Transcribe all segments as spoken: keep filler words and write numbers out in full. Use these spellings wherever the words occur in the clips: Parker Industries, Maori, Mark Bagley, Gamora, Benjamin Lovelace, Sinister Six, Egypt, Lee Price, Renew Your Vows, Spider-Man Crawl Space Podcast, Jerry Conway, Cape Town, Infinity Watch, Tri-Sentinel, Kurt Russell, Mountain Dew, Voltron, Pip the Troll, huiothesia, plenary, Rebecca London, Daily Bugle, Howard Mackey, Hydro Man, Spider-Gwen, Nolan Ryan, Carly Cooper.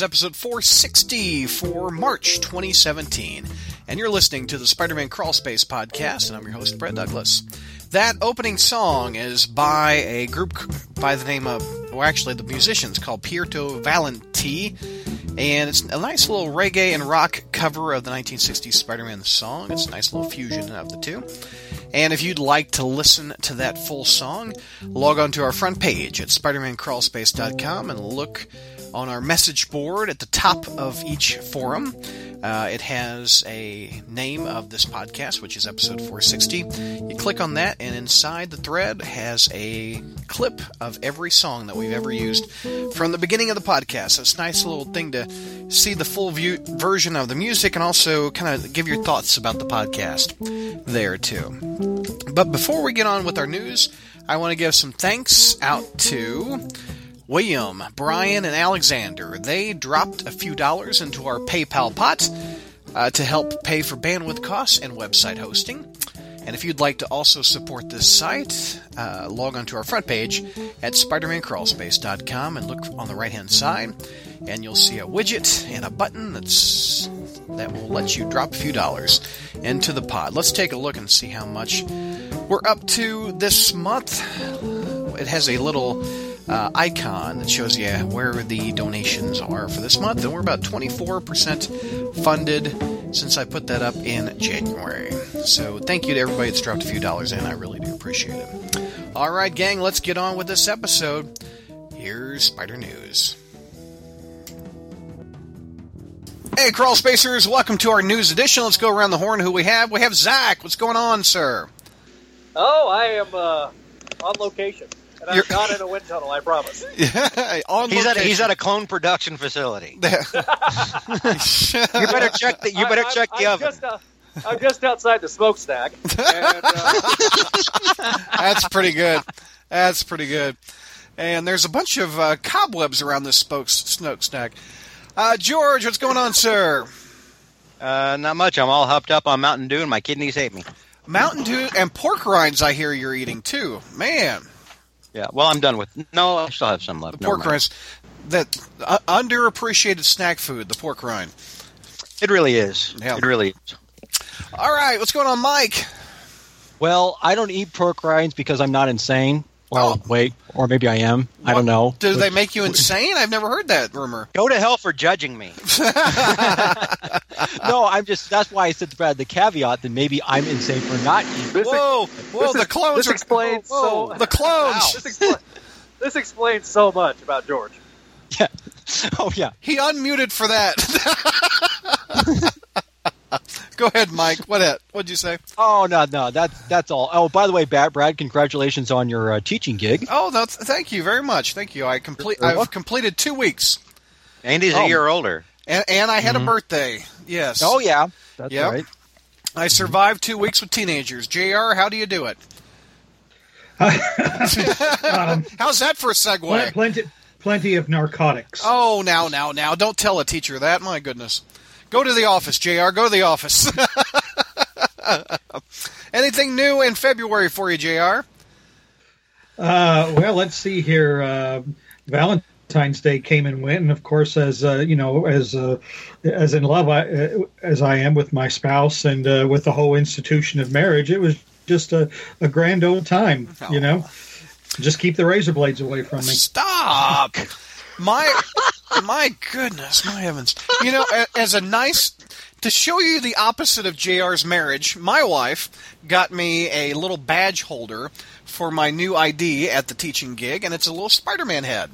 is episode four sixty for March twenty seventeen, and you're listening to the Spider-Man Crawl Space podcast, and I'm your host, Brett Douglas. That opening song is by a group by the name of, well, actually, the musicians called Puerto Valenti, and it's a nice little reggae and rock cover of the nineteen sixties Spider-Man song. It's a nice little fusion of the two. And if you'd like to listen to that full song, log on to our front page at spider man crawl space dot com and look on our message board at the top of each forum. Uh, it has a name of this podcast, which is episode four sixty. You click on that, and inside the thread has a clip of every song that we've ever used from the beginning of the podcast. So it's a nice little thing to see the full view version of the music and also kind of give your thoughts about the podcast there, too. But before we get on with our news, I want to give some thanks out to William, Brian, and Alexander. They dropped a few dollars into our PayPal pot uh, to help pay for bandwidth costs and website hosting. And if you'd like to also support this site, uh, log on to our front page at spider man crawl space dot com and look on the right-hand side, and you'll see a widget and a button that's that will let you drop a few dollars into the pot. Let's take a look and see how much we're up to this month. It has a little Uh, icon that shows you where the donations are for this month, and we're about twenty-four percent funded since I put that up in January. So thank you to everybody that's dropped a few dollars in. I really do appreciate it. All right, gang, let's get on with this episode. Here's Spider News. Hey, Crawl Spacers, welcome to our news edition. Let's go around the horn. Who we have? We have Zach. What's going on, sir? Oh, I am uh, on location. And I'm not in a wind tunnel, I promise. Yeah, on he's, at a, he's at a clone production facility. you better check the, you better I, check I, the I'm oven. Just, uh, I'm just outside the smokestack. And, uh... That's pretty good. That's pretty good. And there's a bunch of uh, cobwebs around this smokestack. Uh, George, what's going on, sir? Uh, not much. I'm all hopped up on Mountain Dew, and my kidneys hate me. Mountain Dew and pork rinds, I hear you're eating, too. Man. Yeah, well, I'm done with. No, I still have some left. The pork rinds, that uh, underappreciated snack food, the pork rind. It really is. Yeah. It really is. All right, what's going on, Mike? Well, I don't eat pork rinds because I'm not insane. Well, oh. wait, or maybe I am. What? I don't know. Do they make you insane? I've never heard that rumor. Go to hell for judging me. No, I'm just, that's why I said to Brad the caveat that maybe I'm insane for not eating. Whoa, whoa, the clones are, explains whoa, whoa, so, the clones. Wow. This, expl- this explains so much about George. Yeah. Oh, yeah. He unmuted for that. Go ahead, Mike. What What'd you say? Oh no, no, that's that's all. Oh, by the way, Brad, congratulations on your uh, teaching gig. Oh, that's, thank you very much. Thank you. I complete. I've welcome. completed two weeks. And he's oh. a year older. And, and I had mm-hmm. a birthday. Yes. Oh yeah, that's yep. right. I survived two weeks with teenagers. J R, how do you do it? um, How's that for a segue? Plenty, plenty of narcotics. Oh, now, now, now! Don't tell a teacher that. My goodness. Go to the office, J R. Go to the office. Anything new in February for you, J R? Uh, well, let's see here. Uh, Valentine's Day came and went, and of course, as uh, you know, as uh, as in love I, uh, as I am with my spouse and uh, with the whole institution of marriage, it was just a, a grand old time. Oh. You know, just keep the razor blades away from me. Stop. My my goodness, my heavens. You know, as a nice, to show you the opposite of J R's marriage, my wife got me a little badge holder for my new I D at the teaching gig, and it's a little Spider-Man head.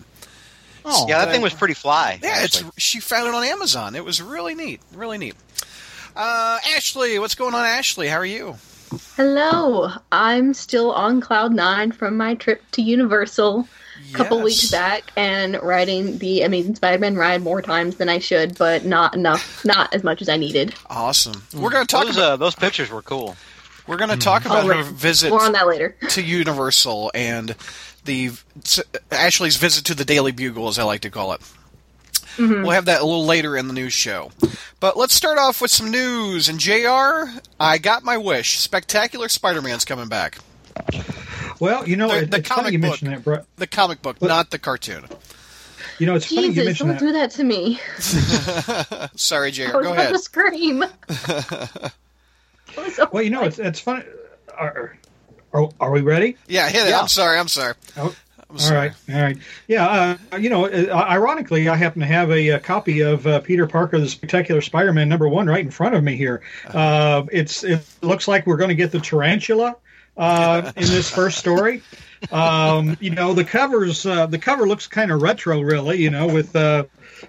Oh, yeah, that thing was pretty fly. Yeah, it's, she found it on Amazon. It was really neat, really neat. Uh, Ashley, what's going on, Ashley? How are you? Hello. I'm still on cloud nine from my trip to Universal. Yes. Couple weeks back, and riding the Amazing Spider-Man ride more times than I should, but not enough, not as much as I needed. Awesome. We're going to talk those, about uh, those pictures were cool. We're going to mm-hmm. talk about right. her visit more on that later. to Universal and the to Ashley's visit to the Daily Bugle, as I like to call it. Mm-hmm. We'll have that a little later in the news show. But let's start off with some news. And J R, I got my wish. Spectacular Spider-Man's coming back. Well, you know, the, it, the, comic book, that, the comic book, the comic book, not the cartoon. You know, it's Jesus, funny you mention that. Don't do that to me. Sorry, J R. Go ahead. I was about to scream. So well, you know, it's, it's funny. Are, are, are we ready? Yeah, hit it. Yeah. I'm sorry. I'm sorry. Oh, I'm sorry. All right. All right. Yeah, uh, you know, uh, ironically, I happen to have a, a copy of uh, Peter Parker, the Spectacular Spider-Man number one right in front of me here. Uh, it's It looks like we're going to get the tarantula uh, in this first story. Um, you know, the covers, uh, the cover looks kind of retro, really, you know, with, uh,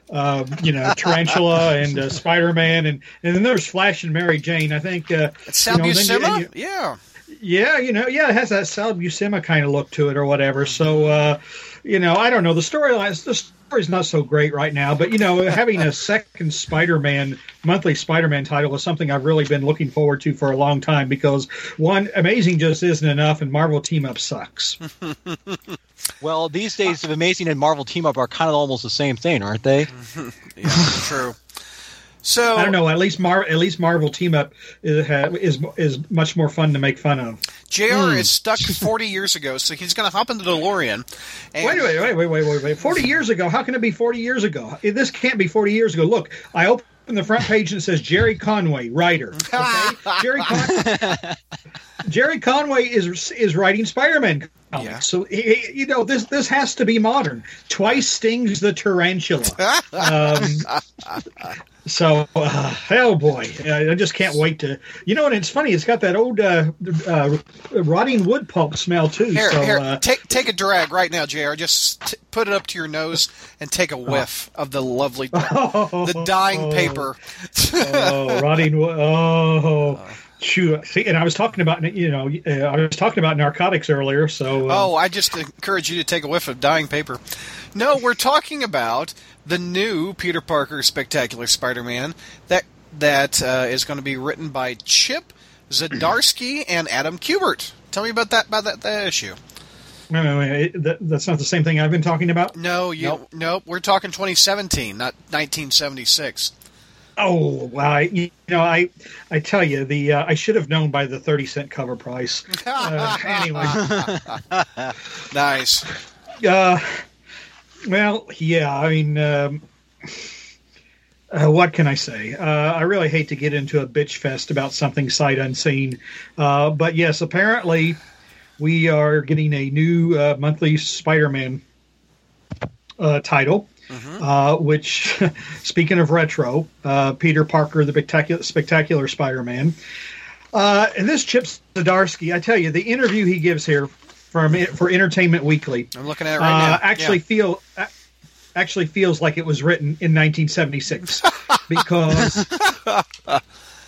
uh, you know, Tarantula and uh, Spider-Man. And, and then there's Flash and Mary Jane, I think. Uh, Sal Buscema? You know, yeah. Yeah, you know, yeah, it has that Sal Buscema kind of look to it or whatever. So, uh, you know, I don't know. The storyline, the story's not so great right now. But, you know, having a second Spider-Man, monthly Spider-Man title is something I've really been looking forward to for a long time because, one, Amazing just isn't enough and Marvel Team-Up sucks. Well, these days, uh, Amazing and Marvel Team-Up are kind of almost the same thing, aren't they? Yeah, true. So I don't know. At least Mar- at least Marvel Team Up is is is much more fun to make fun of. J R mm. is stuck forty years ago, so he's going to hop into the DeLorean. And- wait, wait, wait, wait, wait, wait, wait! Forty years ago? How can it be forty years ago? This can't be forty years ago. Look, I opened the front page and it says Jerry Conway, writer. Okay, Jerry Con- Jerry Conway is is writing Spider-Man. Oh, yeah. So, you know, this this has to be modern. Twice stings the tarantula. Um, so, uh, oh boy, I just can't wait to. You know, and it's funny. It's got that old uh, uh, rotting wood pulp smell too. Here, so, here, uh, take take a drag right now, J R. Just t- put it up to your nose and take a whiff oh. of the lovely, oh, the dying oh, paper. oh, rotting wood. Oh. oh. Sure. See, and I was talking about you know I was talking about narcotics earlier. So uh... oh, I just encourage you to take a whiff of dying paper. No, we're talking about the new Peter Parker Spectacular Spider-Man that that uh, is going to be written by Chip Zdarsky and Adam Kubert. Tell me about that about that, that issue. No, no, it, that, that's not the same thing I've been talking about. No, you nope. nope we're talking twenty seventeen, not nineteen seventy-six. Oh, well, I, you know, I I tell you, the uh, I should have known by the thirty cent cover price. Uh, anyway. Nice. Uh, well, yeah, I mean, um, uh, what can I say? Uh, I really hate to get into a bitch fest about something sight unseen. Uh, but, yes, apparently we are getting a new uh, monthly Spider-Man uh, title. Mm-hmm. Uh, which, speaking of retro, uh, Peter Parker, the spectacular, spectacular Spider-Man. Uh, and this Chip Zdarsky, I tell you, the interview he gives here from for Entertainment Weekly. I'm looking at it right uh, now. Actually, yeah. feel, actually feels like it was written in nineteen seventy-six. Because,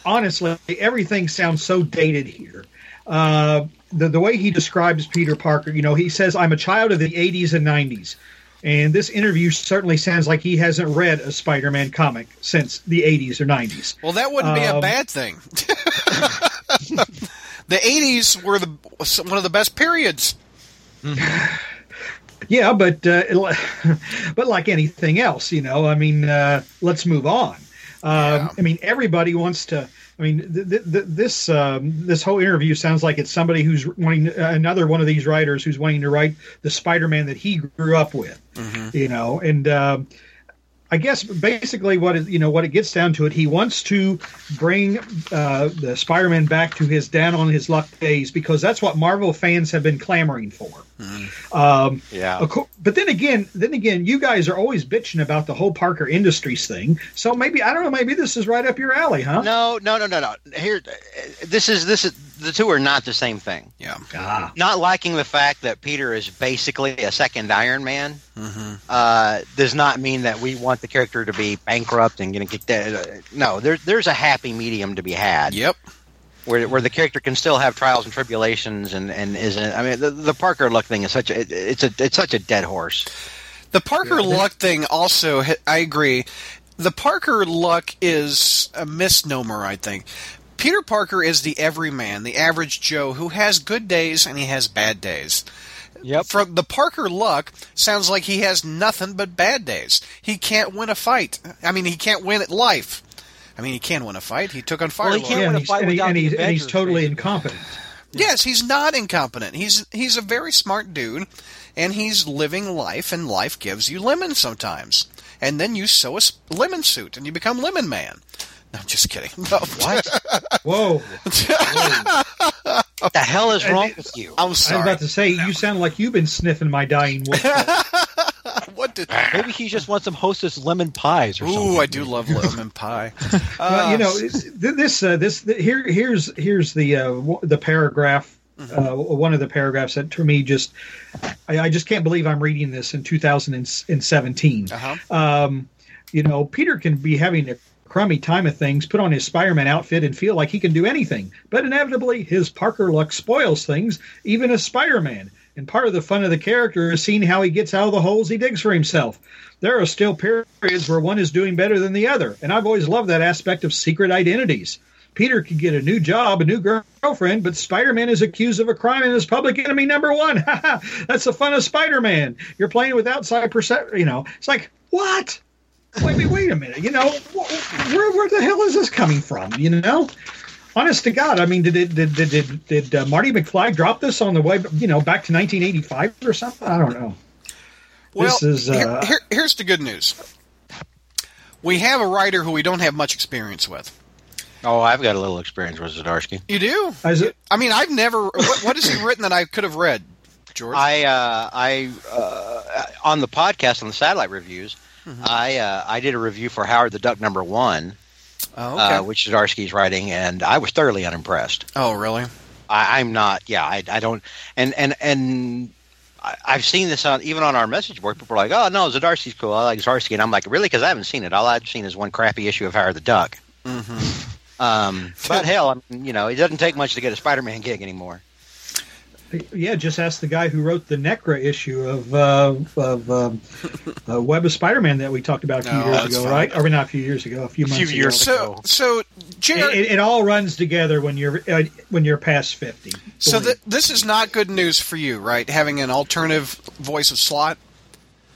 honestly, everything sounds so dated here. Uh, the, the way he describes Peter Parker, you know, he says, I'm a child of the eighties and nineties. And this interview certainly sounds like he hasn't read a Spider-Man comic since the eighties or nineties. Well, that wouldn't be um, a bad thing. The eighties were the one of the best periods. Yeah, but uh, but like anything else, you know, I mean, uh, let's move on. Um, yeah. I mean, everybody wants to. I mean, th- th- this um, this whole interview sounds like it's somebody who's wanting uh, another one of these writers who's wanting to write the Spider-Man that he grew up with, mm-hmm. you know. And uh, I guess basically what is you know what it gets down to it, he wants to bring uh, the Spider-Man back to his down on his luck days because that's what Marvel fans have been clamoring for. Mm-hmm. Um, yeah. Co- but then again, then again, you guys are always bitching about the whole Parker Industries thing. So maybe I don't know. Maybe this is right up your alley, huh? No, no, no, no, no. Here, this is this is the two are not the same thing. Yeah. Ah. Not liking the fact that Peter is basically a second Iron Man mm-hmm. uh, does not mean that we want the character to be bankrupt and getting kicked out. No, there, there's a happy medium to be had. Yep. Where, where the character can still have trials and tribulations and, and isn't. I mean, the, the Parker luck thing is such a it's a it's such a dead horse. The Parker yeah. luck thing also, I agree. The Parker luck is a misnomer, I think. Peter Parker is the everyman, the average Joe who has good days and he has bad days. Yep. From the Parker luck sounds like he has nothing but bad days. He can't win a fight. I mean, he can't win at life. I mean, he can win a fight. He took on Fire Lord. Well, he can't win a fight without the Avengers. And he's totally incompetent. Yes, he's not incompetent. He's he's a very smart dude, and he's living life, and life gives you lemons sometimes. And then you sew a lemon suit, and you become Lemon Man. No, I'm just kidding. No, what? Whoa. Whoa. What the hell is wrong with you? I'm sorry. I was about to say, no. You sound like you've been sniffing my dying wolf. What did, maybe he just wants some Hostess lemon pies or Ooh, something. Ooh, I do love lemon pie. Uh, well, you know, this uh, this here here's here's the uh, the paragraph. Uh, one of the paragraphs that to me just I, I just can't believe I'm reading this in two thousand seventeen. Uh-huh. Um, you know, Peter can be having a crummy time of things, put on his Spider-Man outfit and feel like he can do anything. But inevitably, his Parker luck spoils things, even as Spider-Man. And part of the fun of the character is seeing how he gets out of the holes he digs for himself. There are still periods where one is doing better than the other. And I've always loved that aspect of secret identities. Peter could get a new job, a new girlfriend, but Spider-Man is accused of a crime and is public enemy number one. That's the fun of Spider-Man. You're playing with outside perception. You know, it's like, what? Wait, wait a minute. You know, where, where the hell is this coming from? You know, honest to God, I mean, did did did did, did uh, Marty McFly drop this on the way? You know, back to nineteen eighty-five or something? I don't know. Well, this is, uh, here, here, here's the good news. We have a writer who we don't have much experience with. Oh, I've got a little experience with Zdarsky. You do? Is it? I mean, I've never. What, what has he written that I could have read, George? I, uh, I, uh, on the podcast on the Satellite Reviews, mm-hmm. I, uh, I did a review for Howard the Duck number one, oh, okay. uh, which Zdarsky's writing, and I was thoroughly unimpressed. Oh, really? I, I'm not. Yeah, I, I don't. And and and I, I've seen this on even on our message board. People are like, "Oh no, Zdarsky's cool. I like Zdarsky," and I'm like, "Really?" Because I haven't seen it. All I've seen is one crappy issue of Howard the Duck. Mm-hmm. Um, but hell, you know, it doesn't take much to get a Spider-Man gig anymore. Yeah, just ask the guy who wrote the Necra issue of uh, of um, uh, Web of Spider-Man that we talked about a few no, years ago, fine. right? Or not a few years ago, a few a months few years ago. ago. So, so Jared, it, it all runs together when you're uh, when you're past fifty. So th- this is not good news for you, right? Having an alternative voice of Slott.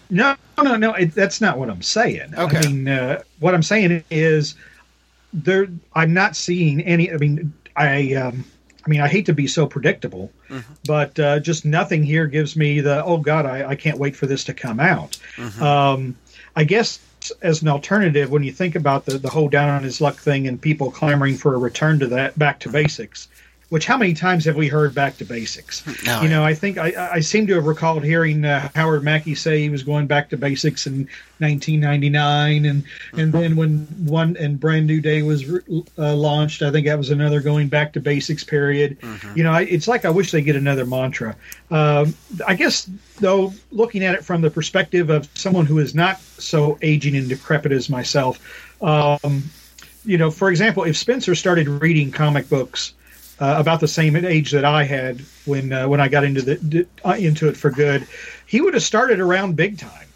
No, no, no. It, that's not what I'm saying. Okay. I mean, uh, what I'm saying is. There, I'm not seeing any. I mean, I, um, I mean, I hate to be so predictable, mm-hmm. but uh, just nothing here gives me the oh god, I, I can't wait for this to come out. Mm-hmm. Um, I guess as an alternative, when you think about the the whole down on his luck thing and people clamoring for a return to that back to basics, which how many times have we heard back to basics? No, you know, I think I, I seem to have recalled hearing uh, Howard Mackey say he was going back to basics in nineteen ninety-nine, and and then when one and Brand New Day was uh, launched, I think that was another going back to basics period. Mm-hmm. You know, I, it's like I wish they get another mantra. Um, I guess though, looking at it from the perspective of someone who is not so aging and decrepit as myself, um, you know, for example, if Spencer started reading comic books. Uh, about the same age that I had when uh, when I got into the uh, into it for good, he would have started around big time.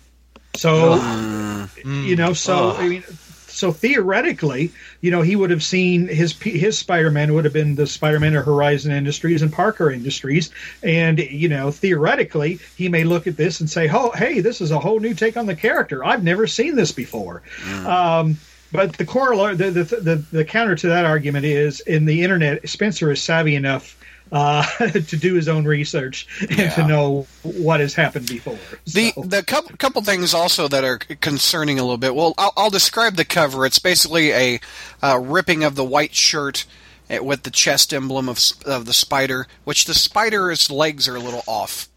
So uh, you know, so uh. I mean, so theoretically, you know, he would have seen his his Spider-Man would have been the Spider-Man or Horizon Industries and Parker Industries, and you know, theoretically, he may look at this and say, "Oh, hey, this is a whole new take on the character. I've never seen this before." Mm. Um, But the corollary, the, the the the counter to that argument is in the internet. Spencer is savvy enough uh, to do his own research and yeah. to know what has happened before. So. The the couple couple things also that are concerning a little bit. Well, I'll, I'll describe the cover. It's basically a uh, ripping of the white shirt with the chest emblem of of the spider, which the spider's legs are a little off.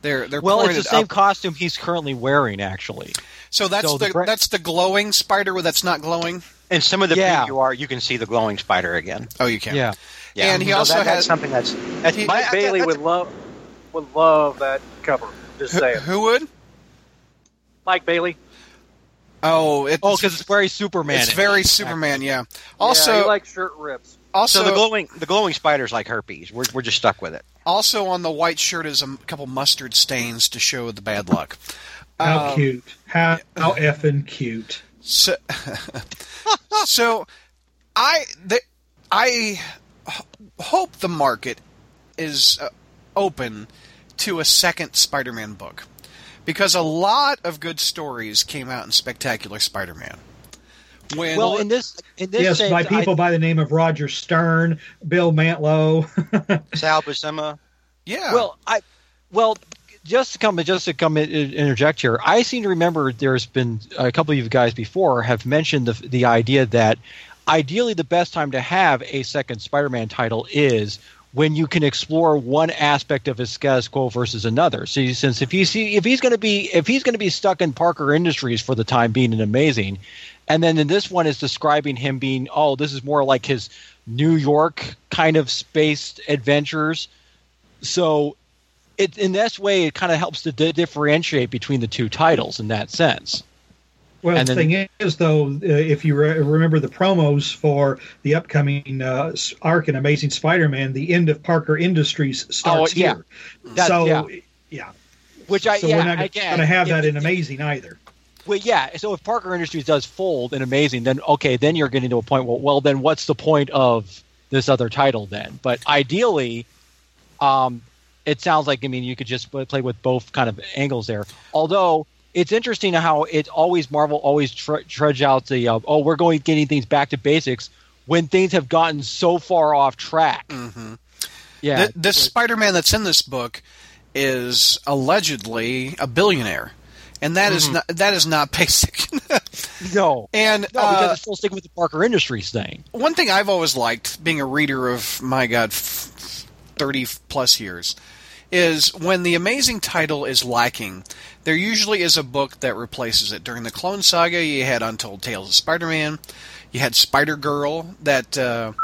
They're, they're well, it's the same up. costume he's currently wearing, actually. So that's so the, the bre- that's the glowing spider that's not glowing? And some of the yeah. you are, you can see the glowing spider again. Oh, you can. Yeah. yeah. And he no, also that, has... That's something that's... that's he, Mike that, Bailey that, would love would love that cover. Just who, saying. Who would? Mike Bailey. Oh, it's... Oh, because it's very Superman. It's very it, Superman, yeah. Also, yeah, he likes shirt rips. Also, so the glowing the glowing spider's like herpes. We're we're just stuck with it. Also on the white shirt is a couple mustard stains to show the bad luck. How um, cute! How, how effing cute! So, so I the, I hope the market is uh, open to a second Spider-Man book because a lot of good stories came out in Spectacular Spider-Man. When well, in this, in this yes, stage, by people I, by the name of Roger Stern, Bill Mantlo, Sal Buscema. Yeah. Well, I, well, just to come, just to come in, interject here. I seem to remember there's been a couple of you guys before have mentioned the the idea that ideally the best time to have a second Spider-Man title is when you can explore one aspect of his status quo versus another. So since if you see if he's going to be if he's going to be stuck in Parker Industries for the time being and Amazing. And then in this one is describing him being, oh, this is more like his New York kind of space adventures. So it, in this way, it kind of helps to di- differentiate between the two titles in that sense. Well, and the then, thing is, though, uh, if you re- remember the promos for the upcoming uh, arc in Amazing Spider-Man, the end of Parker Industries starts oh, yeah. here. That's, so, yeah. yeah. Which I, so yeah, we're not going to have that in Amazing either. Well, yeah. So if Parker Industries does fold and Amazing, then okay, then you're getting to a point. Well, well, then what's the point of this other title then? But ideally, um, it sounds like I mean you could just play with both kind of angles there. Although it's interesting how it always Marvel always tr- trudge out the uh, oh we're going getting things back to basics when things have gotten so far off track. Mm-hmm. Yeah, Th- this Spider-Man that's in this book is allegedly a billionaire. And that mm-hmm. is not that is not basic. no, and no, because uh, it's still sticking with the Parker Industries thing. One thing I've always liked, being a reader of my God, thirty plus years, is when the Amazing title is lacking. There usually is a book that replaces it. During the Clone Saga, you had Untold Tales of Spider-Man, you had Spider-Girl that uh,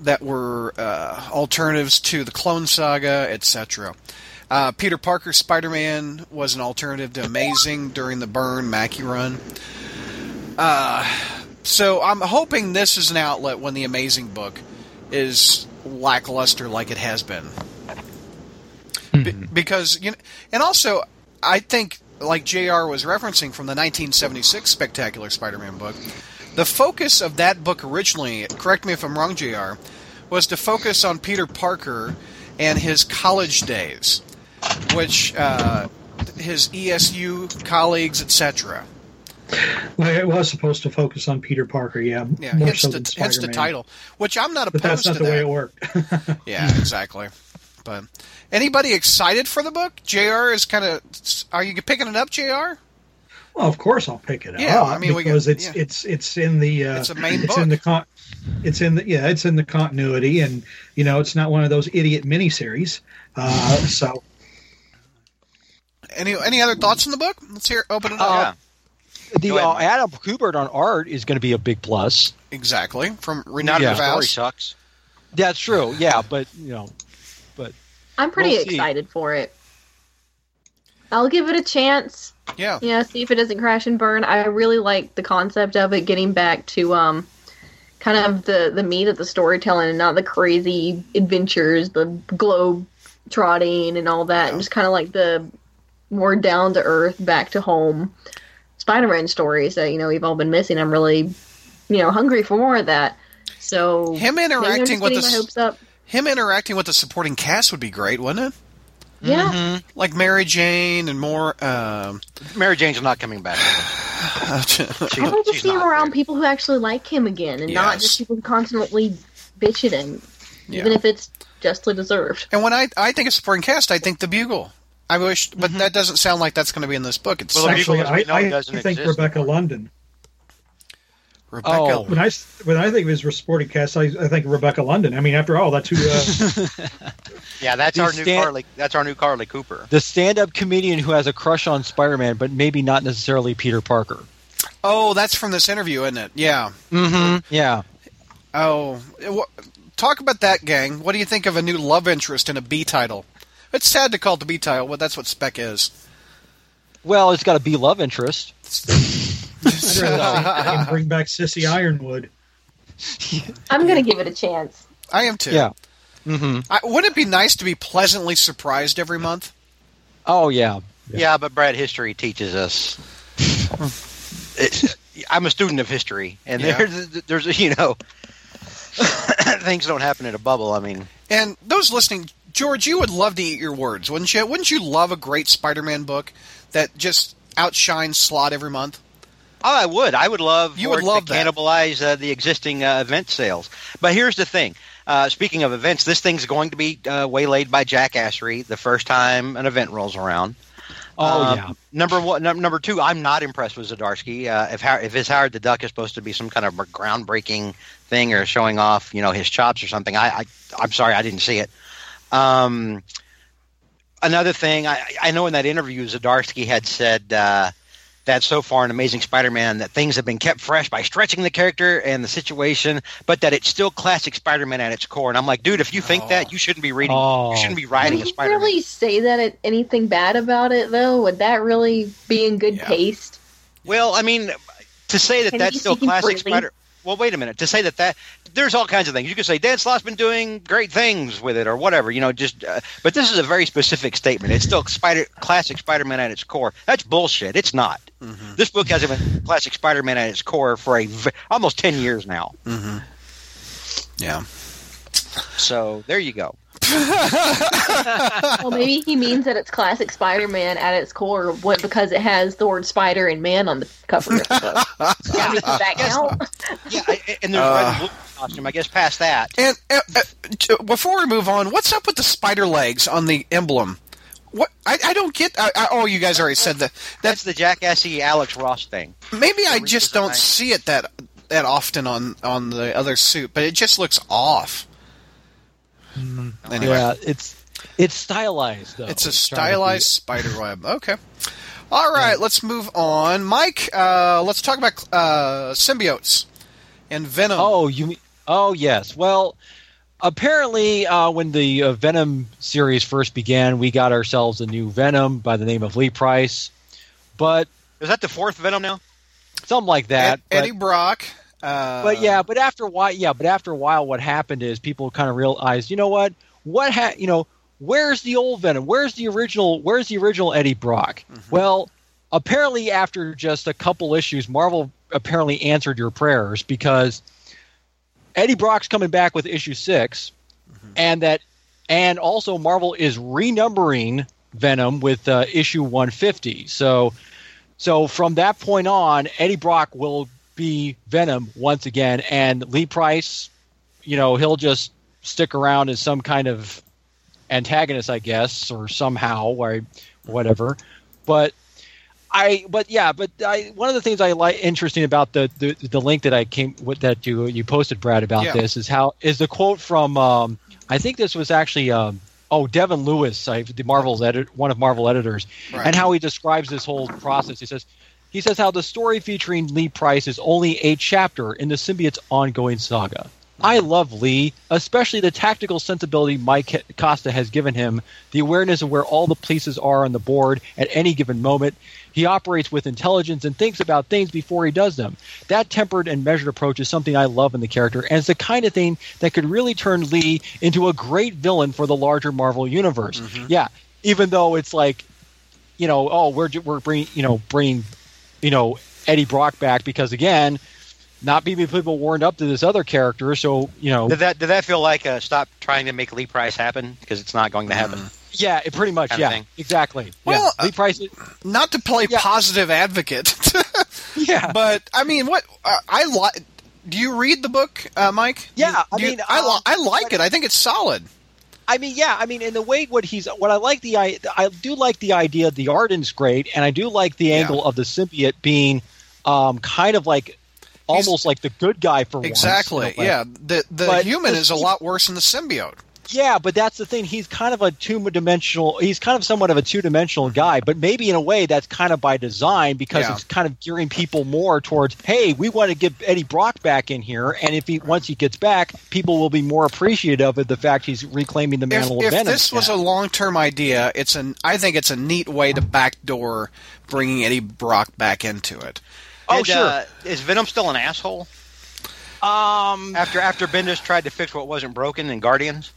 that were uh, alternatives to the Clone Saga, et cetera. Uh, Peter Parker's Spider-Man was an alternative to Amazing during the Byrne Mackie run. Uh, so I'm hoping this is an outlet when the Amazing book is lackluster like it has been. Be- because, you know, and also, I think, like J R was referencing from the nineteen seventy-six Spectacular Spider-Man book, the focus of that book originally, correct me if I'm wrong, J R, was to focus on Peter Parker and his college days. Which uh, his E S U colleagues, et cetera. Well, it was supposed to focus on Peter Parker, yeah. Yeah, more hence, so the, than Spider-Man. Hence the title, which I'm not opposed to. But that's not to the that. way it worked. Yeah, exactly. But anybody excited for the book? J R is kind of. Are you picking it up, J R? Well, of course I'll pick it up. Yeah, I mean, because we got, it's yeah. it's it's in the uh, it's a main it's book. In the con- it's in the yeah, it's in the continuity, and you know, it's not one of those idiot miniseries. Uh, so. Any any other thoughts on the book? Let's hear. Open it up. Uh, the uh, Adam Kubert on art is going to be a big plus. Exactly from Renata yeah. Story sucks. That's true. Yeah, but you know, but I'm pretty we'll excited see. for it. I'll give it a chance. Yeah. Yeah. See if it doesn't crash and burn. I really like the concept of it getting back to um, kind of the the meat of the storytelling and not the crazy adventures, the globe trotting and all that, yeah. and just kind of like the more down to earth, back to home Spider-Man stories that, you know, we've all been missing. I'm really, you know, hungry for more of that. So him interacting with the him interacting with the supporting cast would be great, wouldn't it? Yeah, mm-hmm. Like Mary Jane and more. Um... Mary Jane's not coming back. she, I want to see him around there. People who actually like him again, and yes. not just people who constantly bitch at him, yeah. even if it's justly deserved. And when I I think of supporting cast, I think the Bugle. I wish, but mm-hmm. that doesn't sound like that's going to be in this book. It's well, actually, I, I, I think Rebecca anymore. London. Rebecca. Oh. When I when I think of his sporting cast, I, I think Rebecca London. I mean, after all, that's who. Uh, yeah, that's our new stand, Carly. That's our new Carly Cooper, the stand-up comedian who has a crush on Spider-Man, but maybe not necessarily Peter Parker. Oh, that's from this interview, isn't it? Yeah. Mm-hmm. Yeah. Oh, talk about that, gang. What do you think of a new love interest in a B title? It's sad to call it the B title, but that's what spec is. Well, it's got a B love interest. I'd rather see him bring back Sissy Ironwood. I'm going to give it a chance. I am too. Yeah. Mm-hmm. I, wouldn't it be nice to be pleasantly surprised every month? Oh yeah. Yeah, yeah but Brad, history teaches us. it, I'm a student of history, and yeah. there's, there's you know things don't happen in a bubble. I mean, and those listening. George, you would love to eat your words, wouldn't you? Wouldn't you love a great Spider-Man book that just outshines Slott every month? Oh, I would. I would love you would love to that. cannibalize uh, the existing uh, event sales. But here's the thing. Uh, speaking of events, this thing's going to be uh, waylaid by jackassery the first time an event rolls around. Oh, um, yeah. Number one, num- number two, I'm not impressed with Zdarsky. Uh, if How- if his Howard the Duck is supposed to be some kind of groundbreaking thing or showing off, you know, his chops or something, I, I I'm sorry, I didn't see it. Um, another thing, I, I know in that interview, Zdarsky had said uh, that so far in Amazing Spider-Man that things have been kept fresh by stretching the character and the situation, but that it's still classic Spider-Man at its core. And I'm like, dude, if you think oh. that, you shouldn't be reading, oh. you shouldn't be writing a Spider-Man. Would you really say that anything bad about it, though? Would that really be in good yeah. taste? Well, I mean, to say that Can that's still classic Spider-Man. Well, wait a minute. To say that that there's all kinds of things you could say. Dan Slott's been doing great things with it, or whatever, you know. Just, uh, but this is a very specific statement. It's still Spider, classic Spider-Man at its core. That's bullshit. It's not. Mm-hmm. This book hasn't been classic Spider-Man at its core for a v- almost ten years now. Mm-hmm. Yeah. So there you go. Well, maybe he means that it's classic Spider-Man at its core because it has the word spider and man on the cover of the book. Yeah, I mean, does that count? Yeah, and there's uh, red and blue costume, I guess, past that. And uh, uh, before we move on, what's up with the spider legs on the emblem? What I, I don't get. I, I, oh, you guys already said that. That's, that's the jackassy Alex Ross thing. Maybe I just don't see it that that often on, on the other suit, but it just looks off. Anyway. Yeah, it's it's stylized, though. It's a stylized spiderweb. Okay. All right, yeah. Let's move on. Mike, uh, let's talk about uh, symbiotes and Venom. Oh, you mean, oh yes. Well, apparently uh, when the uh, Venom series first began, we got ourselves a new Venom by the name of Lee Price. But is that the fourth Venom now? Something like that. Ed- but, Eddie Brock. Uh, but yeah, but after a while, yeah, but after a while, what happened is people kind of realized, you know what, what ha- you know, where's the old Venom? Where's the original? Where's the original Eddie Brock? Mm-hmm. Well, apparently, after just a couple issues, Marvel apparently answered your prayers because Eddie Brock's coming back with issue six, mm-hmm. and that, and also Marvel is renumbering Venom with uh, issue one fifty. So, so from that point on, Eddie Brock will be Venom once again, and Lee Price, you know, he'll just stick around as some kind of antagonist, I guess, or somehow, or whatever. But I, but yeah, but I, one of the things I like interesting about the, the the link that I came with that you you posted, Brad, about yeah. this is how is the quote from um, I think this was actually um, oh Devin Lewis, I, the Marvel's edit, one of Marvel editors, right. and how he describes this whole process. He says. He says how the story featuring Lee Price is only a chapter in the symbiote's ongoing saga. I love Lee, especially the tactical sensibility Mike Costa has given him, the awareness of where all the pieces are on the board at any given moment. He operates with intelligence and thinks about things before he does them. That tempered and measured approach is something I love in the character, and it's the kind of thing that could really turn Lee into a great villain for the larger Marvel universe. Mm-hmm. Yeah, even though it's like, you know, oh, we're we're bringing, you know, bringing you know, Eddie Brock back because, again, not many people warmed up to this other character, so, you know... Did that did that feel like a stop trying to make Lee Price happen? Because it's not going to happen. Mm. Yeah, it pretty much, kind yeah. Exactly. Well, yeah. Lee Price... Is, not to play yeah. positive advocate. yeah. But, I mean, what... Uh, I li- Do you read the book, uh, Mike? Yeah, you, I mean... You, I, li- I like it. I think it's solid. I mean, yeah, I mean, in the way what he's, what I like the, I, I do like the idea, the art is great, and I do like the angle yeah. of the symbiote being um, kind of like, almost he's, like the good guy for exactly, once. Exactly, you know, yeah. The, the human is a lot worse than the symbiote. Yeah, but that's the thing. He's kind of a two-dimensional, he's kind of somewhat of a two-dimensional guy, but maybe in a way that's kind of by design because yeah. it's kind of gearing people more towards, hey, we want to get Eddie Brock back in here, and if he once he gets back, people will be more appreciative of the fact he's reclaiming the mantle if, of Venom. If this was yeah. a long-term idea, it's an I think it's a neat way to backdoor bringing Eddie Brock back into it. Oh, and, sure. Uh, is Venom still an asshole? Um, after after Bendis tried to fix what wasn't broken in Guardians?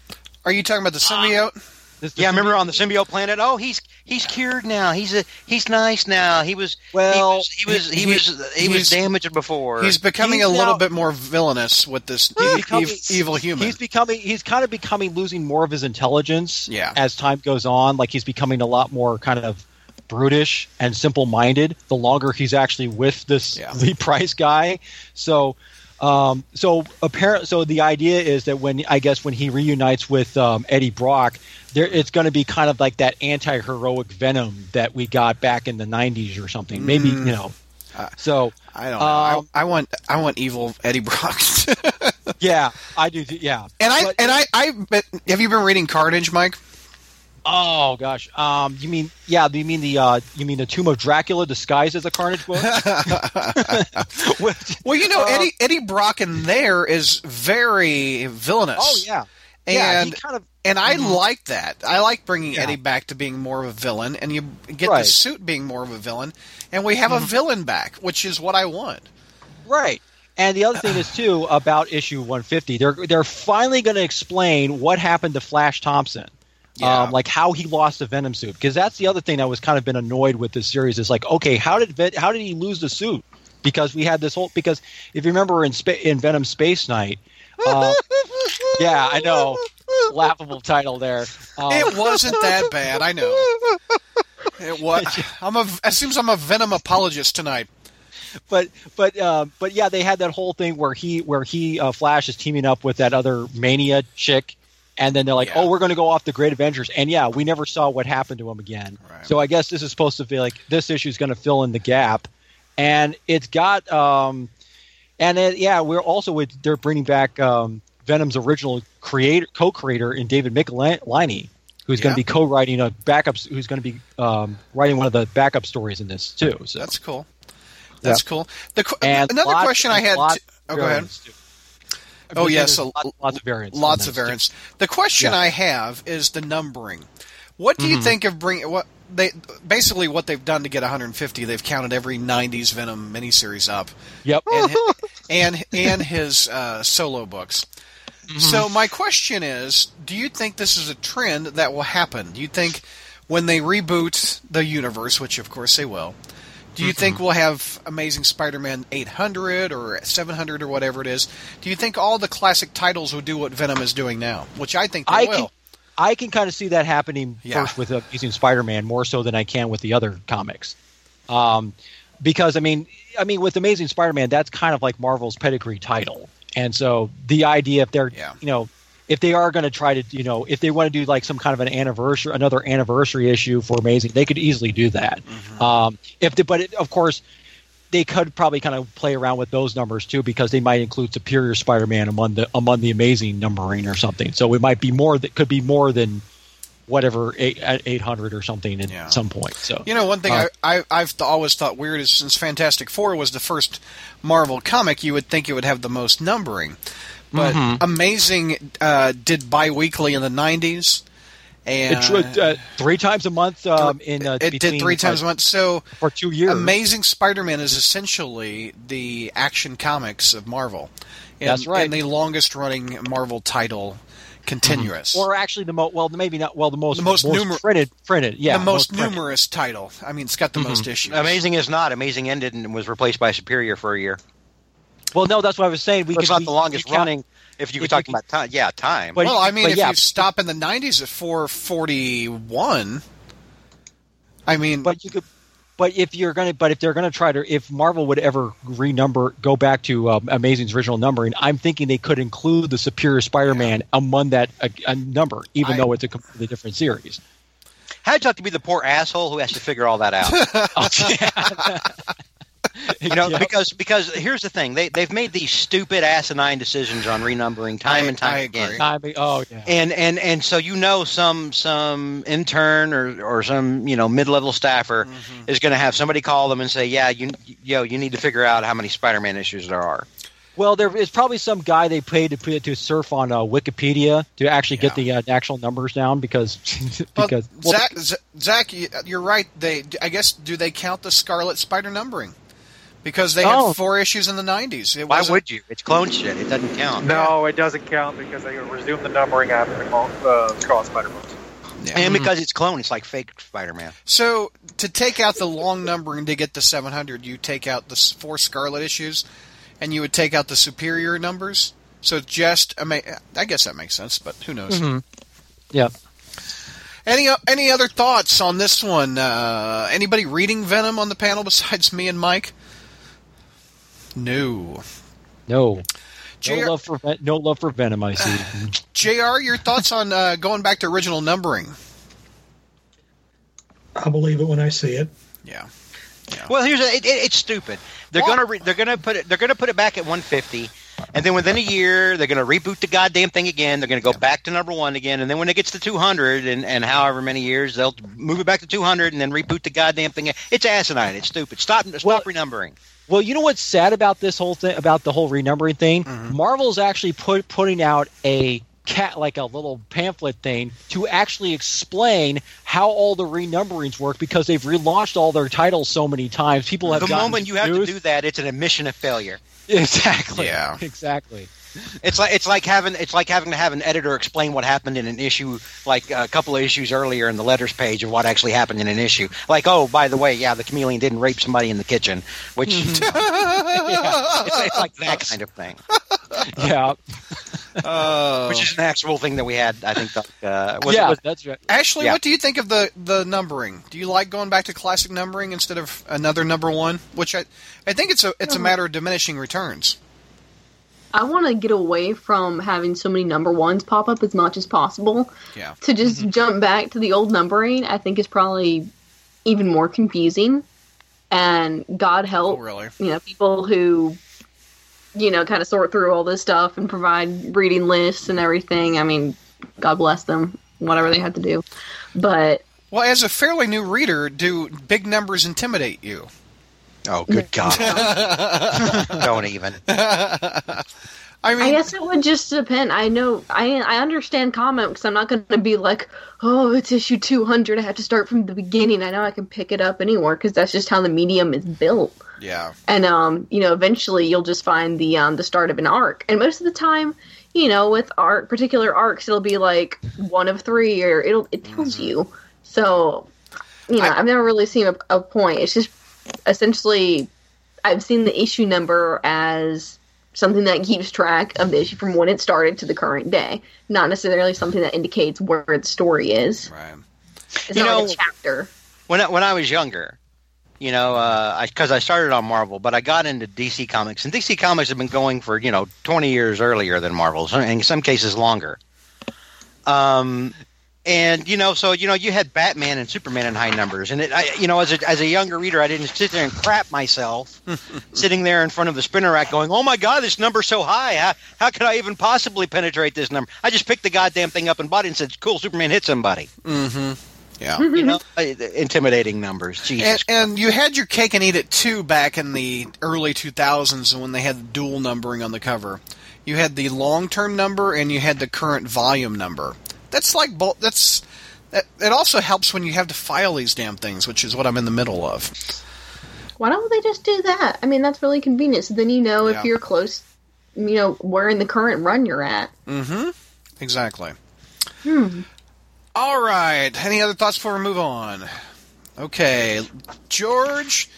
Are you talking about the symbiote? Um, the yeah, symbiote? Remember on the symbiote planet? Oh, he's he's cured now. He's a, he's nice now. He was well, he was he was he, he, was, he was damaged before. He's becoming he's a little now, bit more villainous with this becoming, evil human. He's becoming he's kind of becoming losing more of his intelligence yeah. as time goes on. Like he's becoming a lot more kind of brutish and simple-minded the longer he's actually with this yeah. Lee Price guy. So um, so apparent, so the idea is that when I guess when he reunites with um, Eddie Brock, there, it's going to be kind of like that anti-heroic Venom that we got back in the nineties or something. Maybe, mm. you know. So I don't know. Um, I, I want I want evil Eddie Brock. yeah, I do. Yeah, and I but, and I I but have you been reading Carnage, Mike? Oh gosh, um, you mean yeah? You mean the uh, you mean the Tomb of Dracula disguised as a Carnage book? Well, you know, Eddie Eddie Brock in there is very villainous. Oh yeah, and yeah, he kind of. And I mm-hmm. like that. I like bringing yeah. Eddie back to being more of a villain, and you get right. the suit being more of a villain, and we have mm-hmm. a villain back, which is what I want. Right. And the other thing is, too, about issue one fifty, they're they're finally going to explain what happened to Flash Thompson, yeah. um, like how he lost the Venom suit, because that's the other thing that was kind of been annoyed with this series is like, okay, how did how did he lose the suit? Because we had this whole – because if you remember in, Sp- in Venom Space Knight uh, – yeah, I know. Laughable title there. Um, it wasn't that bad, I know. It was. I'm a. It seems I'm a Venom apologist tonight. But but uh, but yeah, they had that whole thing where he where he uh, Flash is teaming up with that other Mania chick, and then they're like, yeah. oh, we're going to go off the Great Avengers, and yeah, we never saw what happened to him again. Right. So I guess this is supposed to be like this issue is going to fill in the gap, and it's got um, and it, yeah, we're also with they're bringing back um. Venom's original creator, co-creator in David Michelinie, who's yeah. going to be co-writing a backup, who's going to be um, writing one of the backup stories in this too. So that's cool. That's yeah. cool. The, and another lots, question I had. Lots to, oh, go ahead. Oh yes, yeah, so lots, lots of variants. Lots of variants. Too. The question yeah. I have is the numbering. What do mm-hmm. you think of bringing? What they basically what they've done to get one hundred fifty? They've counted every nineties Venom miniseries up. Yep. And and, and his uh, solo books. So my question is, do you think this is a trend that will happen? Do you think when they reboot the universe, which of course they will, do you mm-hmm. think we'll have Amazing Spider-Man eight hundred or seven hundred or whatever it is? Do you think all the classic titles will do what Venom is doing now, which I think they I will? Can, I can kind of see that happening yeah. first with Amazing Spider-Man more so than I can with the other comics. Um, because, I mean, I mean, with Amazing Spider-Man, that's kind of like Marvel's pedigree title. And so the idea if they're, yeah. you know, if they are going to try to, you know, if they want to do like some kind of an anniversary, another anniversary issue for Amazing, they could easily do that. Mm-hmm. Um, if they, but it, of course, they could probably kind of play around with those numbers too, because they might include Superior Spider-Man among the among the Amazing numbering or something. So it might be more that could be more than whatever eight hundred or something at yeah. some point. So you know, one thing uh, I, I, I've always thought weird is since Fantastic Four was the first Marvel comic, you would think it would have the most numbering. But mm-hmm. Amazing uh, did bi-weekly in the nineties. And it, uh, three times a month. Um, in uh, It between, did three times uh, a month. So for two years. Amazing Spider-Man is essentially the action comics of Marvel. And, that's right. And the longest-running Marvel title continuous, mm-hmm. or actually the most well, maybe not well, the most the most, most numer- printed, printed, yeah, the most, most numerous title. I mean, it's got the mm-hmm. most issues. Amazing is not Amazing ended and was replaced by Superior for a year. Well, no, that's what I was saying. We it's could, not we, the longest running. If you were talking about time, yeah, time. But, well, I mean, but, if yeah, you but, stop in the nineties at four forty-one, I mean, but you could. But if you're gonna, but if they're gonna try to, if Marvel would ever renumber, go back to um, Amazing's original numbering, I'm thinking they could include the Superior Spider-Man yeah. among that a, a number, even I, though it's a completely different series. How'd you have to be the poor asshole who has to figure all that out? You know, yep. because because here's the thing, they they've made these stupid asinine decisions on renumbering time I, and time I again. Time, oh yeah. And and and so you know some some intern or, or some you know mid level staffer mm-hmm. is going to have somebody call them and say, yeah, you yo you need to figure out how many Spider-Man issues there are. Well, there is probably some guy they paid to to surf on uh, Wikipedia to actually yeah. get the uh, actual numbers down because because well, Zach well, Zach you're right. They I guess do they count the Scarlet Spider numbering? Because they oh. had four issues in the nineties. It Why would you? It's clone shit. It doesn't count. No, it doesn't count because they resume the numbering after the uh, Scarlet Spider books. Yeah. And because it's clone, it's like fake Spider-Man. So to take out the long numbering to get to seven hundred, you take out the four Scarlet issues, and you would take out the Superior numbers. So just I mean, I guess that makes sense, but who knows? Mm-hmm. Yeah. Any any other thoughts on this one? Uh, anybody reading Venom on the panel besides me and Mike? No. No. J R, no love for no love for Venom, I see. J R, your thoughts on uh, going back to original numbering? I believe it when I see it. Yeah. yeah. Well, here's a, it, it, it's stupid. They're what? gonna re, they're gonna put it they're gonna put it back at one fifty. And then within a year, they're going to reboot the goddamn thing again. They're going to go back to number one again. And then when it gets to two hundred and, and however many years, they'll move it back to two hundred and then reboot the goddamn thing. It's asinine. It's stupid. Stop, stop well, renumbering. Well, you know what's sad about this whole thing, about the whole renumbering thing? Mm-hmm. Marvel's actually put, putting out a cat, like a little pamphlet thing to actually explain how all the renumberings work because they've relaunched all their titles so many times. People have the moment you have news. to do that, it's an admission of failure. Exactly. Yeah. Exactly. It's like it's like having it's like having to have an editor explain what happened in an issue, like a couple of issues earlier in the letters page of what actually happened in an issue. Like, oh, by the way, yeah, the chameleon didn't rape somebody in the kitchen, which you know, yeah, it's, it's like that kind of thing. Yeah. Uh, which is an actual thing that we had, I think. Uh, was, yeah, was, that's right. Ashley, yeah. What do you think of the, the numbering? Do you like going back to classic numbering instead of another number one? Which I, I think it's a it's a matter of diminishing returns. I want to get away from having so many number ones pop up as much as possible. Yeah. To just mm-hmm. jump back to the old numbering, I think is probably even more confusing. And God help, oh, really? you know, people who. you know, kind of sort through all this stuff and provide reading lists and everything. I mean, God bless them, whatever they had to do. But well, as a fairly new reader, do big numbers intimidate you? Oh, good God. Don't even. I mean, I guess it would just depend. I know, I I understand comment because I'm not going to be like, oh, it's issue two hundred. I have to start from the beginning. I know I can pick it up anywhere because that's just how the medium is built. Yeah. And, um, you know, eventually you'll just find the um, the start of an arc. And most of the time, you know, with art, particular arcs, it'll be like one of three or it'll it tells mm-hmm. you. So, you know, I, I've never really seen a, a point. It's just essentially I've seen the issue number as something that keeps track of the issue from when it started to the current day. Not necessarily something that indicates where the story is. Right. It's you not know, like a chapter. When I, when I was younger... You know, because uh, I, I started on Marvel, but I got into D C Comics. And D C Comics have been going for, you know, twenty years earlier than Marvel, in some cases longer. Um, and, you know, so, you know, you had Batman and Superman in high numbers. And, it, I, you know, as a, as a younger reader, I didn't sit there and crap myself sitting there in front of the spinner rack going, oh, my God, this number's so high. How, how could I even possibly penetrate this number? I just picked the goddamn thing up and bought it and said, cool, Superman hit somebody. Mm-hmm. Yeah, you know, intimidating numbers. Jesus, and, and you had your cake and eat it too back in the early two thousands when they had dual numbering on the cover. You had the long-term number and you had the current volume number. That's like that's. That, it also helps when you have to file these damn things, which is what I'm in the middle of. Why don't they just do that? I mean, that's really convenient. So then you know if yeah. you're close, you know where in the current run you're at. Mm-hmm. Exactly. Hmm. All right. Any other thoughts before we move on? Okay. George,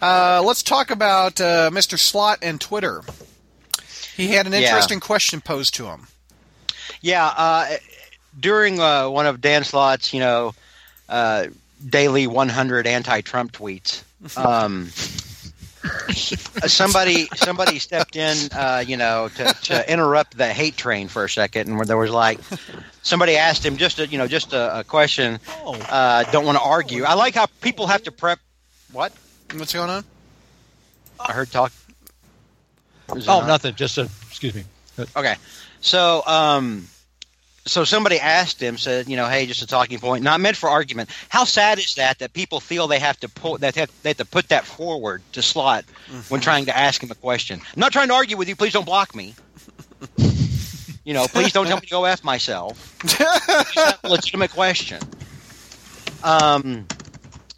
uh, let's talk about uh, Mister Slott and Twitter. He had an interesting yeah. question posed to him. Yeah. Uh, during uh, one of Dan Slott's, you know, uh, daily one hundred anti-Trump tweets, um, somebody somebody stepped in, uh, you know, to, to interrupt the hate train for a second, and there was like somebody asked him just a, you know just a, a question. Uh, don't want to argue. I like how people have to prep. What? What's going on? I heard talk. Oh, not? nothing. Just a, excuse me. Okay, so um, so somebody asked him, said, you know, hey, just a talking point, not meant for argument. How sad is that that people feel they have to put that they have, they have to put that forward to Slott mm-hmm. when trying to ask him a question? I'm not trying to argue with you. Please don't block me. You know, please don't tell me to go F myself. It's a legitimate question. Um,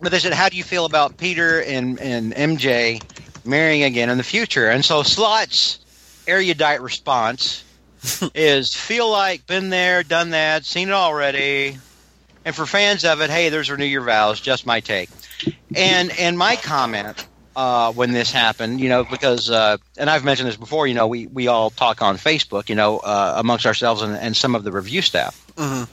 but they said, how do you feel about Peter and, and M J marrying again in the future? And so Slott's erudite response is feel like been there, done that, seen it already. And for fans of it, hey, there's renew your vows. Just my take. And and my comment uh, when this happened, you know, because uh, and I've mentioned this before. You know, we, we all talk on Facebook, you know, uh, amongst ourselves and, and some of the review staff. Mm-hmm.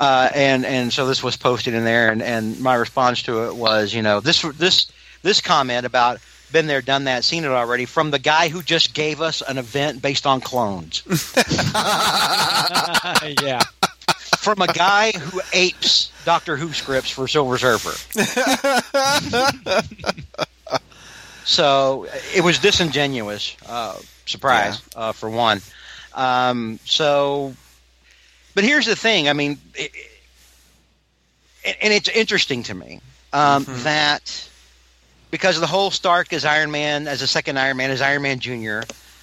Uh, and and so this was posted in there, and, and my response to it was, you know, this this this comment about been there, done that, seen it already from the guy who just gave us an event based on clones. Yeah. From a guy who apes Doctor Who scripts for Silver Surfer. So it was disingenuous. Uh, surprise, yeah. uh, for one. Um, so, but here's the thing. I mean, it, it, and it's interesting to me um, mm-hmm. that because the whole Stark as Iron Man, as a second Iron Man, as Iron Man Junior,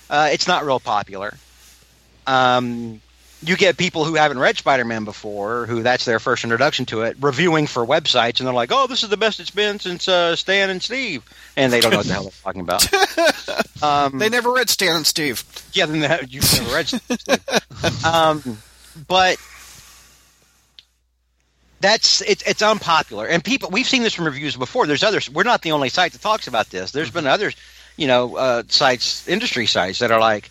uh, it's not real popular. Um, you get people who haven't read Spider-Man before, who that's their first introduction to it, reviewing for websites, and they're like, oh, this is the best it's been since uh, Stan and Steve. And they don't know what the hell they're talking about. Um, they never read Stan and Steve. Yeah, then they, you've never read Stan and Steve. Um, but that's it, it's unpopular. And people, we've seen this from reviews before. There's others. We're not the only site that talks about this. There's been other, you know, uh, sites, industry sites that are like,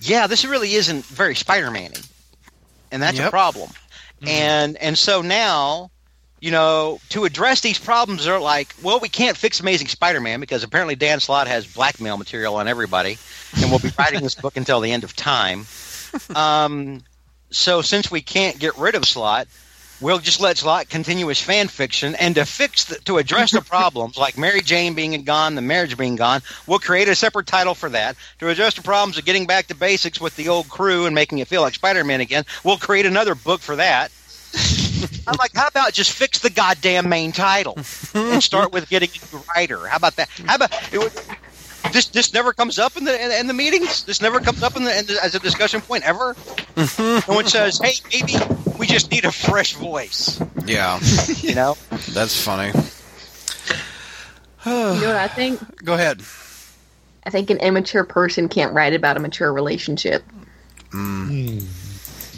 yeah, this really isn't very Spider-Man-y, and that's yep. a problem. Mm-hmm. And and so now, you know, to address these problems, they're like, well, we can't fix Amazing Spider-Man because apparently Dan Slott has blackmail material on everybody, and we'll be writing this book until the end of time. Um, so since we can't get rid of Slott, we'll just let Slott continue his fan fiction, and to fix the, to address the problems, like Mary Jane being gone, the marriage being gone, we'll create a separate title for that. To address the problems of getting back to basics with the old crew and making it feel like Spider-Man again, we'll create another book for that. I'm like, how about just fix the goddamn main title and start with getting a writer? How about that? How about it would, this? This never comes up in the in, in the meetings. This never comes up in the, in the as a discussion point ever. No one says, hey, maybe we just need a fresh voice. Yeah. You know? That's funny. You know what I think? Go ahead. I think an immature person can't write about a mature relationship. Mm.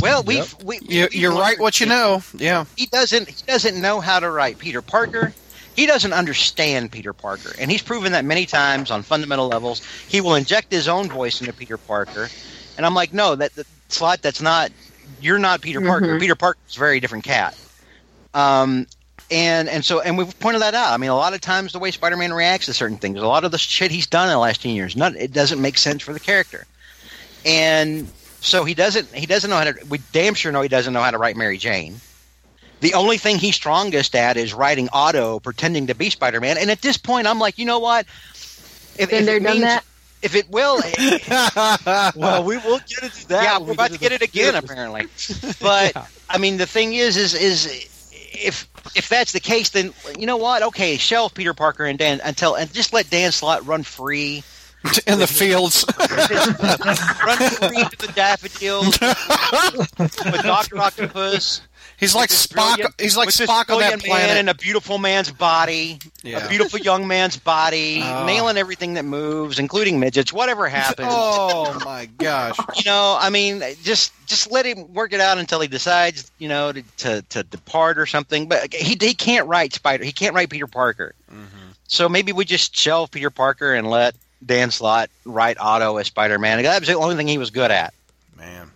Well, we've, yep. we, we you, you're learned. Right what you know. Yeah. He doesn't he doesn't know how to write Peter Parker. He doesn't understand Peter Parker, and he's proven that many times on fundamental levels. He will inject his own voice into Peter Parker, and I'm like, no, that the Slott, that's not you're not Peter Parker. Mm-hmm. Peter Parker's a very different cat. Um, and and so and we've pointed that out. I mean, a lot of times the way Spider-Man reacts to certain things, a lot of the shit he's done in the last ten years, not, it doesn't make sense for the character. And so he doesn't he doesn't know how to. We damn sure know he doesn't know how to write Mary Jane. The only thing he's strongest at is writing Otto, pretending to be Spider-Man. And at this point, I'm like, you know what? If, Been if there, it done means, that. If it will, it, well, we will get it to that. Yeah, we're about to get it again, apparently. But yeah. I mean, the thing is, is, is if if that's the case, then you know what? Okay, shelve Peter Parker and Dan until, and just let Dan Slott run free in the fields, run free to the daffodils with Doctor Octopus. He's like Spock. He's like Spock on that planet, in a beautiful man's body, yeah. a beautiful young man's body, oh. nailing everything that moves, including midgets. Whatever happens. Oh my gosh! You know, I mean, just just let him work it out until he decides, you know, to to, to depart or something. But he he can't write Spider. He can't write Peter Parker. Mm-hmm. So maybe we just shelve Peter Parker and let Dan Slott write Otto as Spider-Man. That was the only thing he was good at. Man.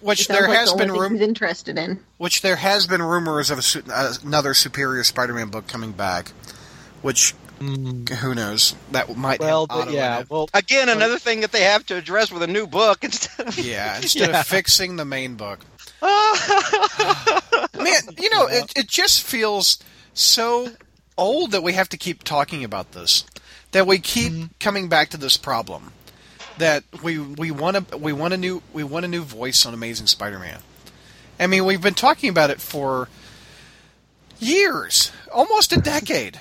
Which there has like the been rumors interested in. Which there has been rumors of a, another Superior Spider-Man book coming back. Which mm. who knows? That might well, have but yeah. Well, again, but, another thing that they have to address with a new book instead. Of, yeah, instead yeah. of fixing the main book. Man, you know, it it just feels so old that we have to keep talking about this. That we keep mm. coming back to this problem. That we we want a we want a new we want a new voice on Amazing Spider-Man. I mean, we've been talking about it for years, almost a decade.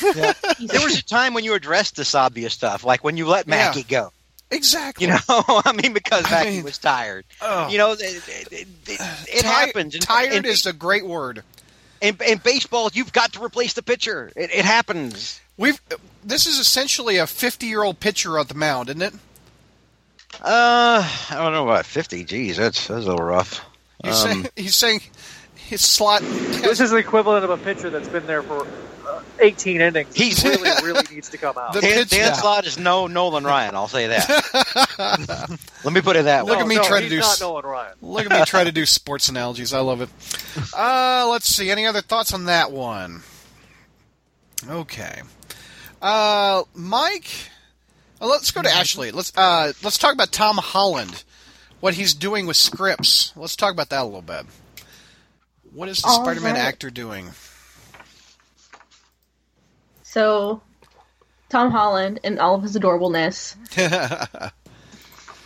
Yeah. There was a time when you addressed this obvious stuff, like when you let Mackie yeah. go. Exactly. You know, I mean, because Mackie I mean, was tired. Oh. You know, it, it, it, it Tire, happens. And, tired and, is a great word. In, in baseball, you've got to replace the pitcher. It, it happens. We've this is essentially a fifty-year-old pitcher on the mound, isn't it? Uh, I don't know about fifty. Geez, that's that's a little rough. You're um, saying, saying his slot. This is the equivalent of a pitcher that's been there for uh, eighteen innings. He really, really needs to come out. Dan, Dan Slott is no Nolan Ryan, I'll say that. Let me put it that way. Look no, at me no, try to do. Not Nolan Ryan. Look at me try to do sports analogies. I love it. Uh, let's see. Any other thoughts on that one? Okay. Uh, Mike. Well, let's go to Ashley. Let's uh, let's talk about Tom Holland, what he's doing with scripts. Let's talk about that a little bit. What is the All Spider-Man right. actor doing? So, Tom Holland, in all of his adorableness,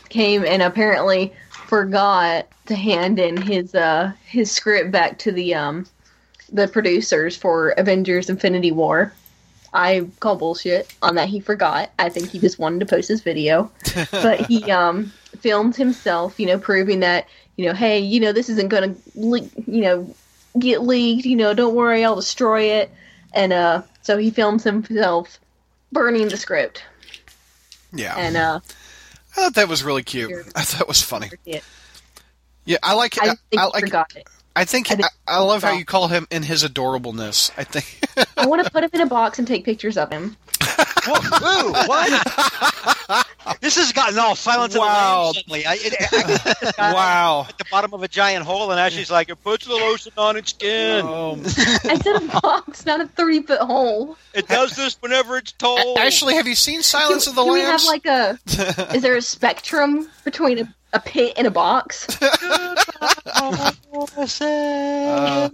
came and apparently forgot to hand in his uh, his script back to the um, the producers for Avengers: Infinity War. I call bullshit on that. He forgot. I think he just wanted to post his video, but he um, filmed himself, you know, proving that, you know, hey, you know, this isn't going to, le- you know, get leaked. You know, don't worry, I'll destroy it. And uh, so he films himself burning the script. Yeah, and uh, I thought that was really cute. I thought it was funny. Yeah, I like. I, I, think I like. Forgot it. I think, I, think I, I love how you call him in his adorableness. I think I want to put him in a box and take pictures of him. Whoa, ooh, what? This has gotten all silent wow. in the suddenly. I, it, I, it wow! At the bottom of a giant hole, and Ashley's like, "It puts the lotion on its skin." Oh. I said a box, not a three-foot hole. It does this whenever it's told. Ashley, have you seen Silence can, of the Lambs? Do we have like a? Is there a spectrum between a? A pit in a box. uh,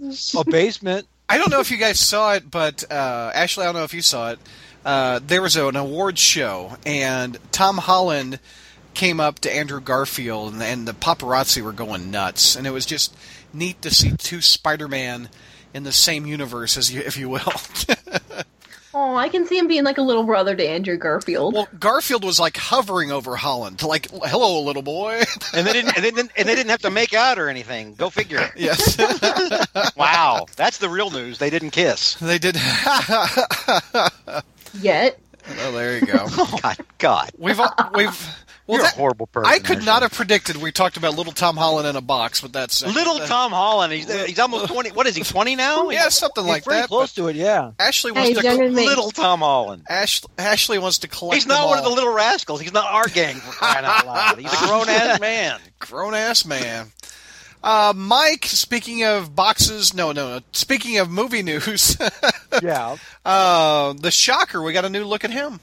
a basement. I don't know if you guys saw it, but uh, Ashley, I don't know if you saw it. Uh, there was an awards show, and Tom Holland came up to Andrew Garfield, and, and the paparazzi were going nuts. And it was just neat to see two Spider-Man in the same universe, as you, if you will. Oh, I can see him being like a little brother to Andrew Garfield. Well, Garfield was like hovering over Holland, like "Hello, little boy," and they didn't, and they didn't, and they didn't have to make out or anything. Go figure. Yes. Wow, that's the real news. They didn't kiss. They did. Yet. Oh, there you go. God, God, we've we've. Well, You're that, a horrible person. I could not have predicted we talked about Little Tom Holland in a box with that segment. Little Tom Holland, he's, he's almost twenty. What is he, twenty now? Yeah, something he's like that. Close to it, yeah. Ashley wants hey, to cl- Little Tom Holland. Ash- Ashley wants to collect. He's not them all. One of the little rascals. He's not our gang. For crying out loud. He's a grown ass man. Grown ass man. Uh, Mike, speaking of boxes, no, no, no. Speaking of movie news, yeah. Uh, the Shocker. We got a new look at him.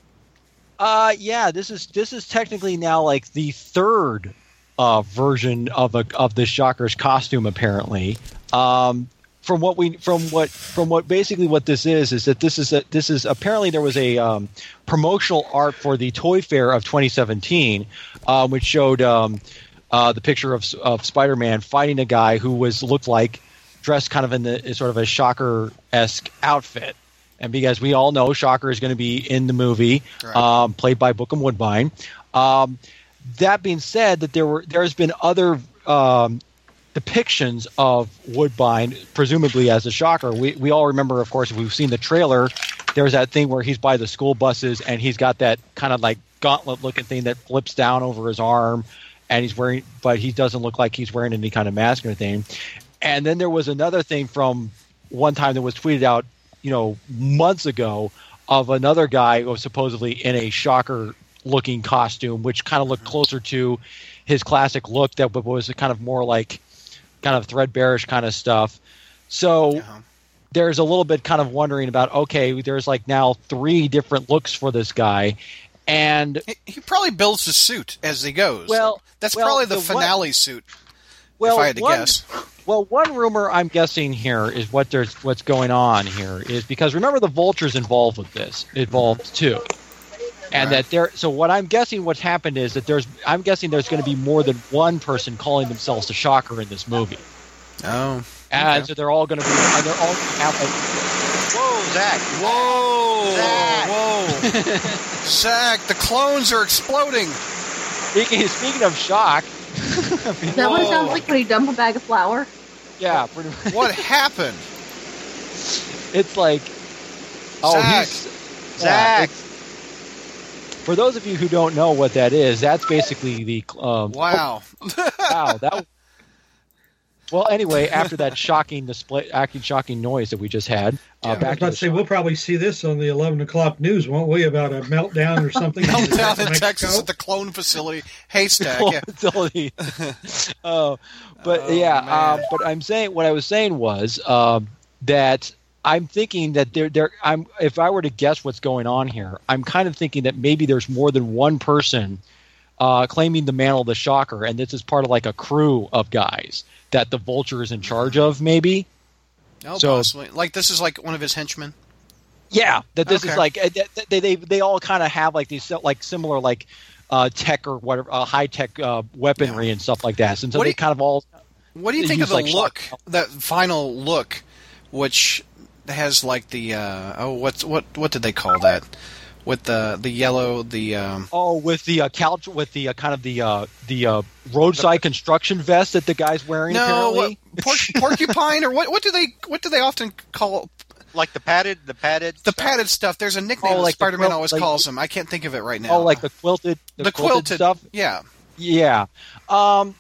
Uh, yeah, this is this is technically now like the third uh, version of a of the Shocker's costume. Apparently, um, from what we from what from what basically what this is is that this is a, this is apparently there was a um, promotional art for the Toy Fair of twenty seventeen, um, which showed um, uh, the picture of of Spider-Man fighting a guy who was looked like dressed kind of in the sort of a Shocker-esque outfit. And because we all know Shocker is going to be in the movie, right. um, played by Bookam Woodbine. Um, that being said, that there were there has been other um, depictions of Woodbine, presumably as a Shocker. We we all remember, of course, if we've seen the trailer. There's that thing where he's by the school buses and he's got that kind of like gauntlet-looking thing that flips down over his arm, and he's wearing, but he doesn't look like he's wearing any kind of mask or anything. And then there was another thing from one time that was tweeted out, you know, months ago, of another guy who was supposedly in a Shocker-looking costume, which kind of looked closer to his classic look that was kind of more like kind of threadbare-ish kind of stuff. So uh-huh. There's a little bit kind of wondering about, okay, there's like now three different looks for this guy. And he probably builds the suit as he goes. Well, that's well, probably the, the finale one, suit, well, if I had to one, guess. Well, one rumor I'm guessing here is what there's what's going on here is because remember the Vulture's involved with this, involved too, and right. that there. So what I'm guessing what's happened is that there's I'm guessing there's going to be more than one person calling themselves the Shocker in this movie. Oh, and okay. so they're all going to be and they're all going to have like, whoa, Zach! Whoa, Zach. Whoa, Zach! The clones are exploding. Speaking, speaking of shock. Is that what it sounds like when you dump a bag of flour? Yeah, pretty much. What happened? It's like... Oh, Zach! He's, Zach! Uh, for those of you who don't know what that is, that's basically the... Um, wow. Oh, wow, that... Well, anyway, after that shocking display, acting shocking noise that we just had, yeah, uh, back I was about to, to say show. We'll probably see this on the eleven o'clock news, won't we? About a meltdown or something. Meltdown in, in Texas at the clone facility, haystack. Clone yeah. facility. oh, but oh, yeah, uh, but I'm saying what I was saying was um, that I'm thinking that there, there. I'm if I were to guess what's going on here, I'm kind of thinking that maybe there's more than one person Uh, claiming the mantle of the Shocker, and this is part of like a crew of guys that the Vulture is in charge of, maybe. Oh, so, possibly. Like this is like one of his henchmen. Yeah, that this okay. is like that they they they all kind of have like these like similar like uh, tech or whatever uh, high tech uh, weaponry yeah. and stuff like that. And so what they you, kind of all. What do you think use, of the like, look? Shock. That final look, which has like the uh, oh, what's what what did they call that? With the the yellow, the um, oh, with the uh, couch, with the uh, kind of the uh, the uh, roadside construction vest that the guy's wearing. No, apparently. What, por- porcupine or what? What do they? What do they often call? Like the padded, the padded, the stuff. padded stuff. There's a nickname oh, like Spider-Man always like, calls them. I can't think of it right now. Oh, like the quilted, the, the quilted, quilted stuff. Yeah, yeah. Um,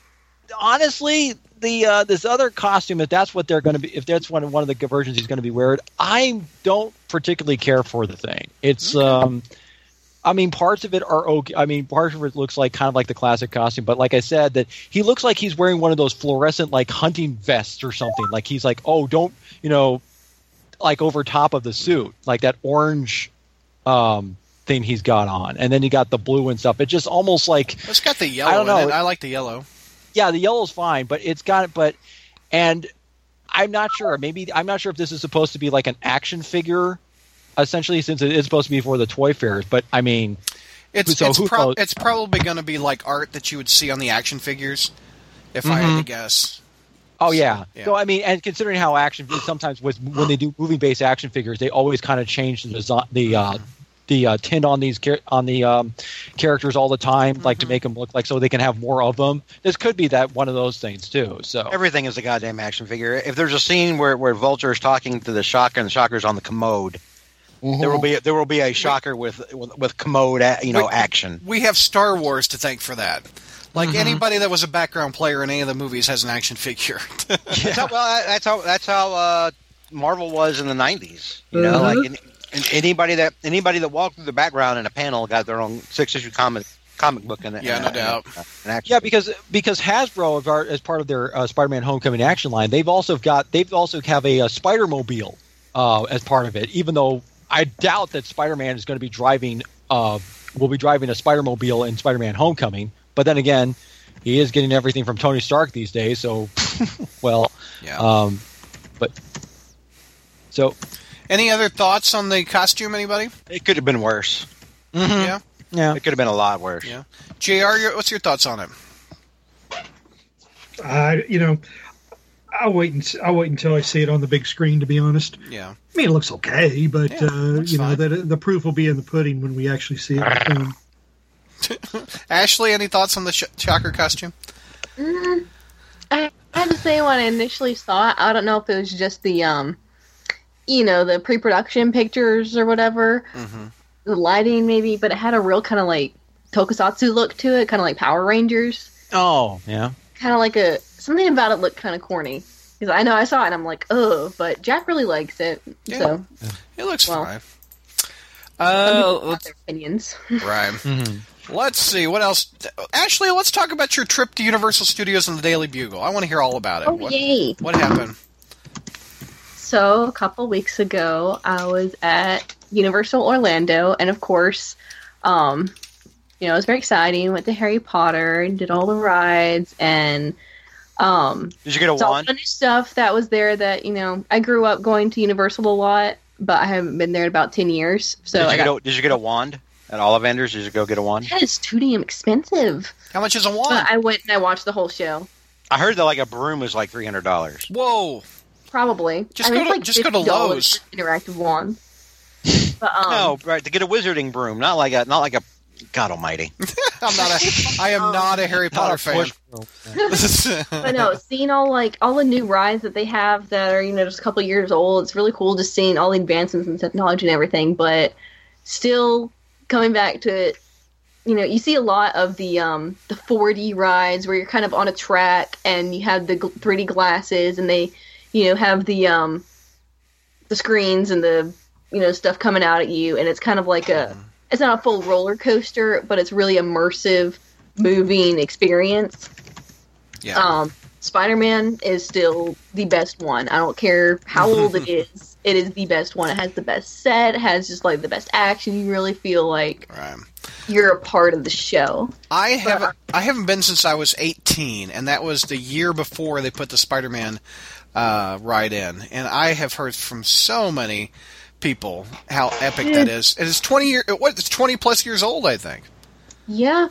honestly, the uh, this other costume, if that's what they're going to be, if that's one one of the versions he's going to be wearing, I don't particularly care for the thing. It's, okay. um, I mean, parts of it are okay. I mean, parts of it looks like kind of like the classic costume, but like I said, that he looks like he's wearing one of those fluorescent like hunting vests or something. Like he's like, oh, don't you know, like over top of the suit, like that orange. Um, thing he's got on, and then he got the blue and stuff. It's just almost like it's got the yellow. I don't know. In it. I like the yellow. Yeah, the yellow's fine, but it's got but, and I'm not sure. Maybe I'm not sure if this is supposed to be like an action figure, essentially, since it is supposed to be for the toy fairs. But I mean, it's so it's, pro- it's probably going to be like art that you would see on the action figures, if mm-hmm. I had to guess. Oh yeah. So, yeah. So I mean, and considering how action sometimes with when they do movie based action figures, they always kind of change the design, the. Uh, the uh, tint on these on the um, characters all the time, like mm-hmm. to make them look like so they can have more of them. This could be that one of those things too. So everything is a goddamn action figure. If there's a scene where, where Vulture is talking to the Shocker and the Shocker's on the commode, mm-hmm. there will be there will be a Shocker with with commode you know we, action. We have Star Wars to thank for that. Like mm-hmm. anybody that was a background player in any of the movies has an action figure. yeah. that's how, well, that's how that's how uh, Marvel was in the nineties. You know, mm-hmm. like. In, And anybody that anybody that walked through the background in a panel got their own six-issue comic comic book in it. Yeah, no doubt. Yeah, because because Hasbro, as part of their uh, Spider-Man Homecoming action line, they've also got they've also have a, a Spider-Mobile uh, as part of it. Even though I doubt that Spider-Man is going to be driving uh, will be driving a Spider-Mobile in Spider-Man Homecoming. But then again, he is getting everything from Tony Stark these days. So, well, yeah. Um, but so. Any other thoughts on the costume, anybody? It could have been worse. Mm-hmm. Yeah? Yeah. It could have been a lot worse. Yeah. J R, your, what's your thoughts on it? Uh, you know, I'll wait, and, I'll wait until I see it on the big screen, to be honest. Yeah. I mean, it looks okay, but, yeah, uh, you know, the, the proof will be in the pudding when we actually see it. Ashley, any thoughts on the Shocker costume? Mm, I had to say when I initially saw it, I don't know if it was just the... um. you know, the pre-production pictures or whatever, mm-hmm. the lighting maybe, but it had a real kind of like tokusatsu look to it, kind of like Power Rangers. Oh, yeah. Kind of like a, something about it looked kind of corny. Because I know I saw it and I'm like, oh, but Jack really likes it. Yeah. So it looks well, fine. Uh, let's, their opinions. Right. Mm-hmm. Let's see, what else? Ashley, let's talk about your trip to Universal Studios and the Daily Bugle. I want to hear all about it. Oh, what, yay. What happened? So a couple weeks ago, I was at Universal Orlando, and of course, um, you know, it was very exciting. Went to Harry Potter and did all the rides, and um, did you get a wand? All the stuff that was there that you know, I grew up going to Universal a lot, but I haven't been there in about ten years. So did you, I got, get, a, did you get a wand at Ollivanders? Did you go get a wand? That is too damn expensive. How much is a wand? But I went and I watched the whole show. I heard that like a broom was like three hundred dollars. Whoa. Probably. Just I mean, go to, like just go to Lowe's. Interactive wand. But, um, no, right to get a wizarding broom, not like a, not like a. God Almighty! I'm not a. I am um, not a Harry Potter fan. But no, seeing all like all the new rides that they have that are you know just a couple years old, it's really cool. Just seeing all the advancements in technology and everything, but still coming back to it you know, you see a lot of the um, the four D rides where you're kind of on a track and you have the three D glasses and they, you know, have the um, the screens and the, you know, stuff coming out at you. And it's kind of like a, it's not a full roller coaster, but it's really immersive, moving experience. Yeah. Um, Spider-Man is still the best one. I don't care how old it is. It is the best one. It has the best set. It has just like the best action. You really feel like... Right. You're a part of the show. I haven't. I haven't been since I was eighteen, and that was the year before they put the Spider-Man uh, ride in. And I have heard from so many people how epic that is. It is twenty year. What? It's twenty plus years old, I think. Yeah.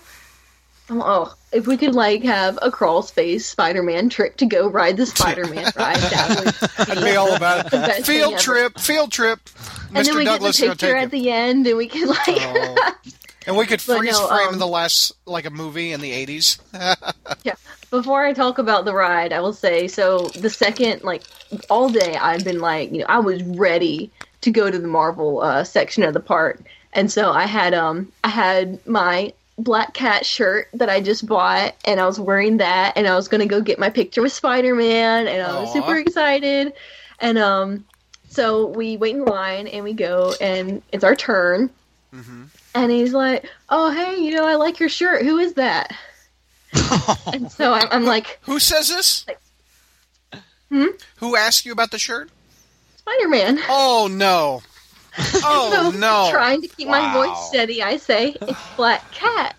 Oh, if we could like have a crawl space Spider-Man trip to go ride the Spider-Man ride, that would be, I'd be all about it. Field trip, field trip. And Mister then we Douglas get the picture at the end, and we could like. Oh. And we could freeze no, frame um, the last, like a movie in the eighties. Yeah. Before I talk about the ride, I will say, so the second, like, all day I've been like, you know, I was ready to go to the Marvel uh, section of the park. And so I had, um, I had my Black Cat shirt that I just bought, and I was wearing that, and I was going to go get my picture with Spider-Man, and I was Aww. super excited. And um, so we wait in line, and we go, and it's our turn. Mm-hmm. And he's like, oh, hey, you know, I like your shirt. Who is that? Oh. And so I'm, I'm like... Who says this? Like, hmm? Who asked you about the shirt? Spider-Man. Oh, no. Oh, so, no. Trying to keep wow. my voice steady, I say, it's Black Cat.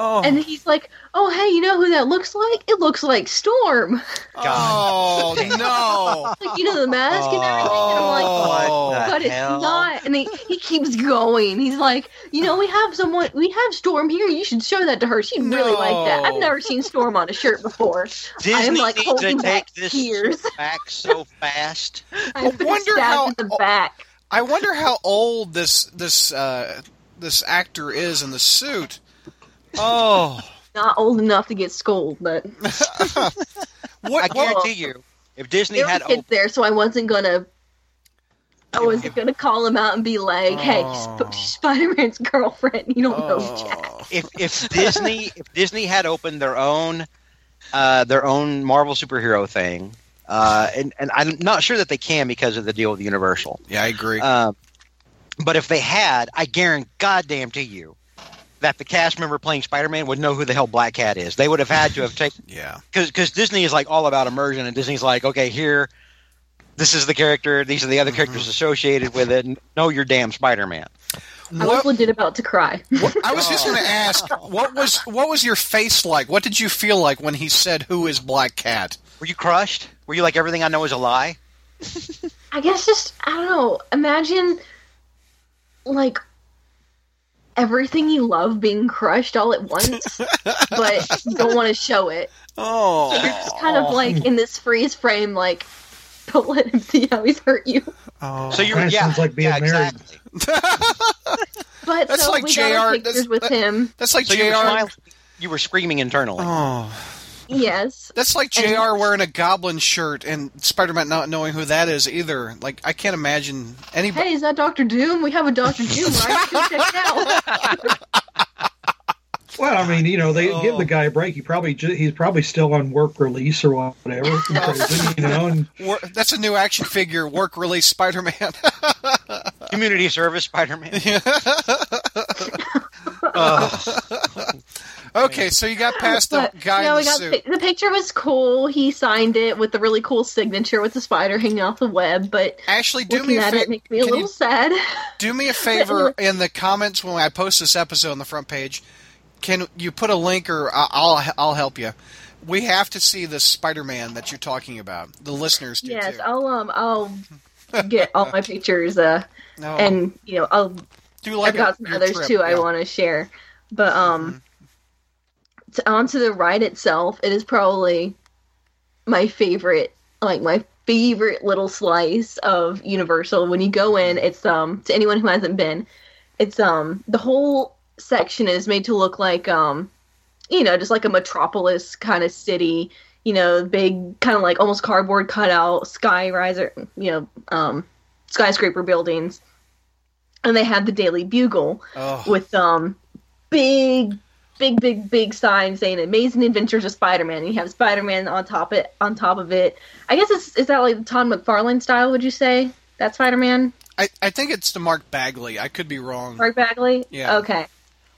Oh. And he's like, oh, hey, you know who that looks like? It looks like Storm. God. Oh, no. Like, you know, the mask oh, and everything. And I'm like, oh, but it's hell? not. And he, he keeps going. He's like, you know, we have someone, we have Storm here. You should show that to her. She'd no. really like that. I've never seen Storm on a shirt before. Disney I am like needs holding to take back this tears. back so fast. I wonder how. The back. I wonder how old this this uh, this actor is in the suit. Oh. Not old enough to get schooled, but what, I guarantee you, if Disney there had kids old... there, so I wasn't gonna, I wasn't gonna call him out and be like, "Hey, oh. Spider-Man's girlfriend, you don't oh. know Jack." If if Disney if Disney had opened their own uh, their own Marvel superhero thing, uh, and and I'm not sure that they can because of the deal with Universal. Yeah, I agree. Uh, but if they had, I guarantee, goddamn to you. that the cast member playing Spider-Man would know who the hell Black Cat is. They would have had to have taken... yeah. Because Disney is like all about immersion, and Disney's like, okay, here, this is the character, these are the other mm-hmm. characters associated with it, and know your damn Spider-Man. I what, was legit about to cry. What, I was just going to ask, what was what was your face like? What did you feel like when he said, who is Black Cat? Were you crushed? Were you like, everything I know is a lie? I guess just, I don't know, imagine, like... everything you love being crushed all at once, but you don't want to show it. Oh, so you're just kind of like in this freeze frame, like don't let him see how he's hurt you. Oh, so you're yeah, like being yeah, married. Exactly. But that's so like we got pictures that's, with that, him. That's like so J R. You were, you were screaming internally. Oh. Yes. That's like J R and, wearing a goblin shirt and Spider-Man not knowing who that is either. Like, I can't imagine anybody... Hey, is that Doctor Doom? We have a Doctor Doom, right? Go check it out. Well, I mean, you know, they oh. give the guy a break. He probably He's probably still on work release or whatever. Crazy, you know, and... War, that's a new action figure, work release Spider-Man. Community service Spider-Man. Yeah. uh. Okay, so you got past the but, guy no, in the suit. Pi- the picture was cool. He signed it with a really cool signature with the spider hanging off the web. But Ashley, do me a favor. It makes me a little sad. Do me a favor in the comments when I post this episode on the front page. Can you put a link, or I'll I'll help you. We have to see the Spider-Man that you're talking about. The listeners do. Yes, too. I'll um I'll get all my pictures. Uh, no. and you know I'll. Do like I've got some others trip, too. Yeah. I want to share, but um. Mm-hmm. Onto the ride itself, it is probably my favorite, like my favorite little slice of Universal. When you go in, it's um to anyone who hasn't been, it's um the whole section is made to look like um you know just like a metropolis kind of city, you know, big kind of like almost cardboard cutout sky riser, you know, um skyscraper buildings, and they have the Daily Bugle oh. with um. big, big, big, big sign saying "Amazing Adventures of Spider-Man." And you have Spider-Man on top it, on top of it. I guess it's is that like Todd McFarlane style? Would you say that Spider-Man? I, I think it's the Mark Bagley. I could be wrong. Mark Bagley? Yeah. Okay.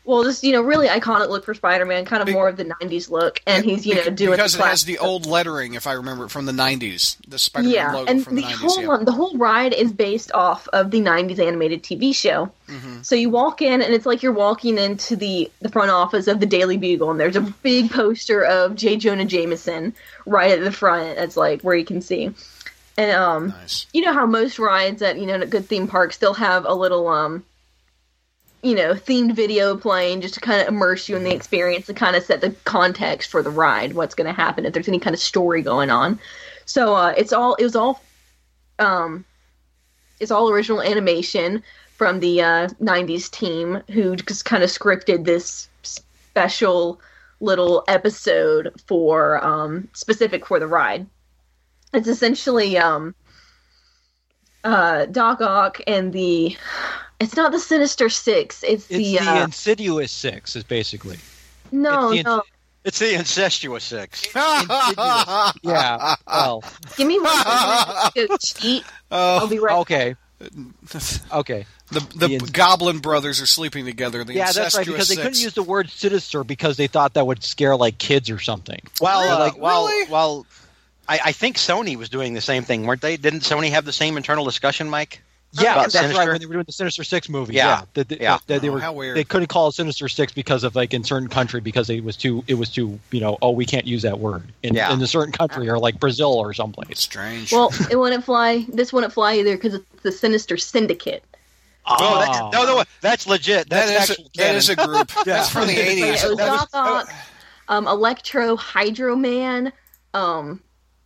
Well, just, you know, really iconic look for Spider-Man, kind of be- more of the nineties look, and he's, you know, doing because it has the old lettering, if I remember, from the nineties, the Spider-Man yeah, logo and from the, the nineties. Whole, yeah, and the whole ride is based off of the nineties animated T V show. Mm-hmm. So you walk in, and it's like you're walking into the, the front office of the Daily Bugle, and there's a big poster of J. Jonah Jameson right at the front. That's, like, where you can see. And, um, nice. You know how most rides at, you know, at good theme parks, they'll have a little, um... you know, themed video playing just to kind of immerse you in the experience and kind of set the context for the ride, what's going to happen, if there's any kind of story going on. So uh, it's all, it was all, um, it's all original animation from the uh, nineties team who just kind of scripted this special little episode for, um, specific for the ride. It's essentially um, uh, Doc Ock and the... It's not the Sinister Six. It's, it's the, the uh, Insidious Six, is basically. No, it's the, no. It's the Incestuous Six. Insidious. Yeah. Well. Give me one second to go cheat. Uh, I'll be right okay. back. Okay. The the, the inc- Goblin brothers are sleeping together. The yeah, Incestuous that's right, because Six. They couldn't use the word sinister because they thought that would scare like kids or something. Well, really? uh, like, well, really? well, I, I think Sony was doing the same thing, weren't they? Didn't Sony have the same internal discussion, Mike? Yeah, that's Sinister? Right. When they were doing the Sinister Six movie, yeah, yeah, they, they, yeah. they, they, they were oh, they couldn't call it Sinister Six because of like in certain country because it was too it was too you know oh we can't use that word in, yeah. in a certain country or like Brazil or someplace. Strange. Well, it wouldn't fly. This wouldn't fly either because it's the Sinister Syndicate. Oh, oh that's, no, no, that's legit. That's that is, actual a, that is a group. Yeah. That's from the eighties. It was Doc Ock, um, Electro, Hydro Man. Um,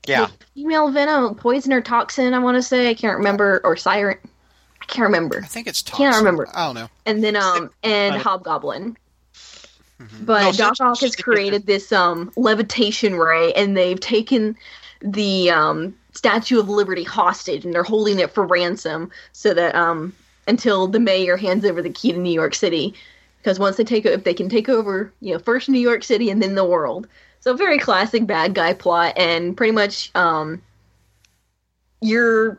yeah, female venom, poison or toxin. I want to say I can't remember or siren. I can't remember. I think it's toxic. Can't remember. I don't know. And then um and Hobgoblin. Mm-hmm. But no, Doc Ock has created this um levitation ray, and they've taken the um Statue of Liberty hostage, and they're holding it for ransom so that um until the mayor hands over the key to New York City, because once they take if they can take over, you know, first New York City and then the world. So very classic bad guy plot, and pretty much um you're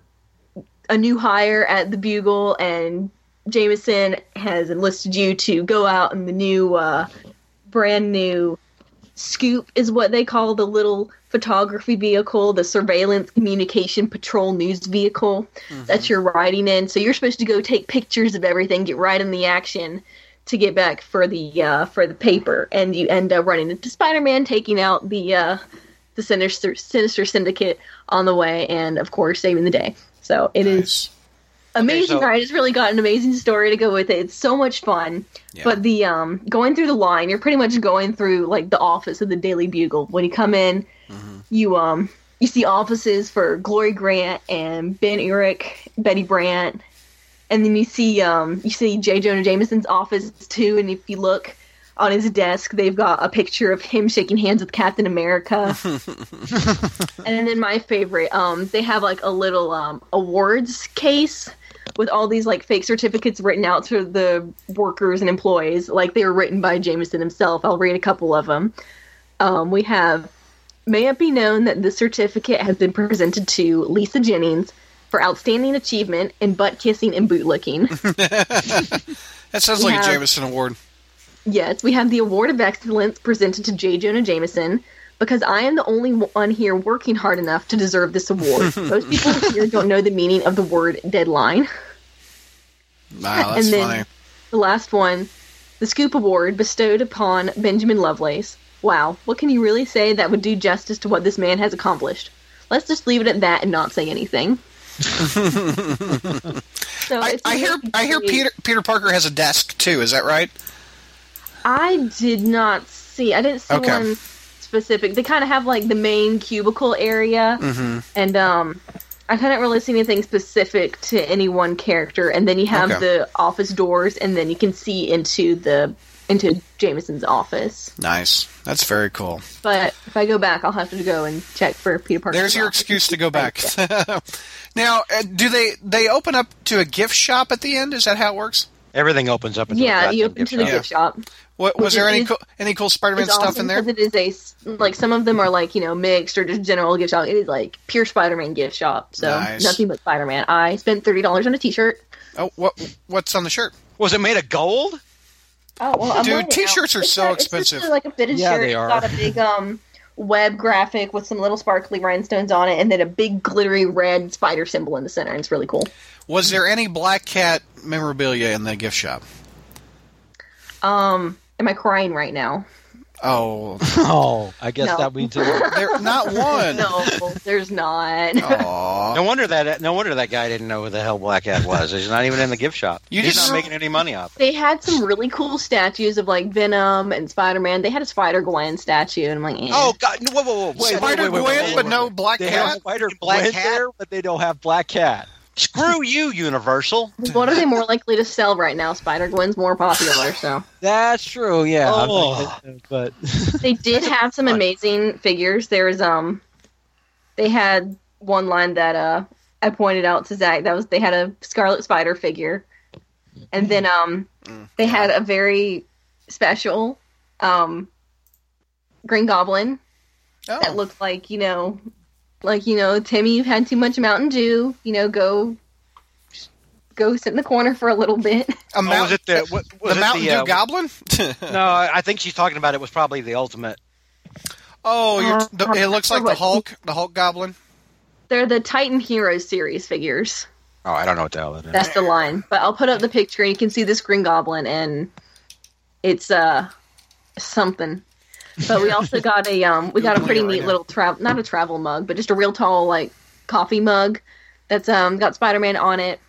a new hire at the Bugle, and Jameson has enlisted you to go out in the new, uh, brand new scoop is what they call the little photography vehicle, the surveillance communication patrol news vehicle mm-hmm. that you're riding in. So you're supposed to go take pictures of everything, get right in the action to get back for the, uh, for the paper. And you end up running into Spider-Man, taking out the, uh, the Sinister, Sinister Syndicate on the way. And of course, saving the day. So it nice. is amazing. Okay, so, it's really got an amazing story to go with it. It's so much fun. Yeah. But the um, going through the line, you're pretty much going through like the office of the Daily Bugle. When you come in, mm-hmm. you um you see offices for Glory Grant and Ben Urich, Betty Brant, and then you see um you see J. Jonah Jameson's office too. And if you look on his desk, they've got a picture of him shaking hands with Captain America. And then my favorite, um, they have like a little um, awards case with all these like fake certificates written out to the workers and employees. Like they were written by Jameson himself. I'll read a couple of them. Um, we have, may it be known that this certificate has been presented to Lisa Jennings for outstanding achievement in butt kissing and boot licking. That sounds we like have, a Jameson award. Yes, we have the Award of Excellence presented to J. Jonah Jameson because I am the only one here working hard enough to deserve this award. Most people here don't know the meaning of the word deadline. Wow, that's and then funny. The last one, the Scoop Award bestowed upon Benjamin Lovelace. Wow, what can you really say that would do justice to what this man has accomplished? Let's just leave it at that and not say anything. so I, I hear, I hear Peter Peter Parker has a desk too. Is that right? I did not see. I didn't see okay. one specific. They kind of have like the main cubicle area, mm-hmm. and um, I couldn't really see anything specific to any one character. And then you have okay. the office doors, and then you can see into the into Jameson's office. Nice. That's very cool. But if I go back, I'll have to go and check for Peter Parker. There's your excuse to go back. Now, do they they open up to a gift shop at the end? Is that how it works? Everything opens up into yeah, you open to the gift shop. What was there is, any cool, any cool Spider-Man stuff awesome in there? It is a like some of them are like you know mixed or just general gift shop. It is like pure Spider-Man gift shop, so nice. Nothing but Spider-Man. I spent thirty dollars on a T-shirt. Oh, what what's on the shirt? Was it made of gold? Oh well, I'm dude, T-shirts out. are it's so not, expensive. It's just like a fitted yeah, shirt. They are. It's got a big um. web graphic with some little sparkly rhinestones on it, and then a big glittery red spider symbol in the center, and it's really cool. Was there any Black Cat memorabilia in the gift shop? Um, am I crying right now? Oh. Oh, I guess no. that we do. There, not one. No, there's not. Aww. No wonder that no wonder that guy didn't know who the hell Black Cat was. He's not even in the gift shop. You He's just, not making any money off it. They had some really cool statues of like Venom and Spider-Man. They had a Spider-Gwen statue, and I'm like, eh. Oh, God. Whoa, whoa, whoa. Spider-Gwen, but no Black Cat? They have Spider-Black Cat, but they don't have Black Cat. Screw you, Universal. What are they more likely to sell right now? Spider-Gwen's more popular, so. That's true, yeah. Oh. But they did have some amazing figures. There was, um, they had one line that uh, I pointed out to Zach. That was they had a Scarlet Spider figure, and then um, they had a very special um, Green Goblin oh. that looked like you know. Like, you know, Timmy, you've had too much Mountain Dew. You know, go go sit in the corner for a little bit. A Mount- oh, was it the, what, was the it Mountain the, Dew uh, Goblin? No, I think she's talking about it was probably the ultimate. Oh, you're, uh, the, it looks like the Hulk, the Hulk Goblin. They're the Titan Heroes series figures. Oh, I don't know what the hell that is. That's the line. But I'll put up the picture and you can see this Green Goblin and it's uh something. But we also got a um, we got a pretty neat little travel not a travel mug, but just a real tall like coffee mug that's um got Spider-Man on it,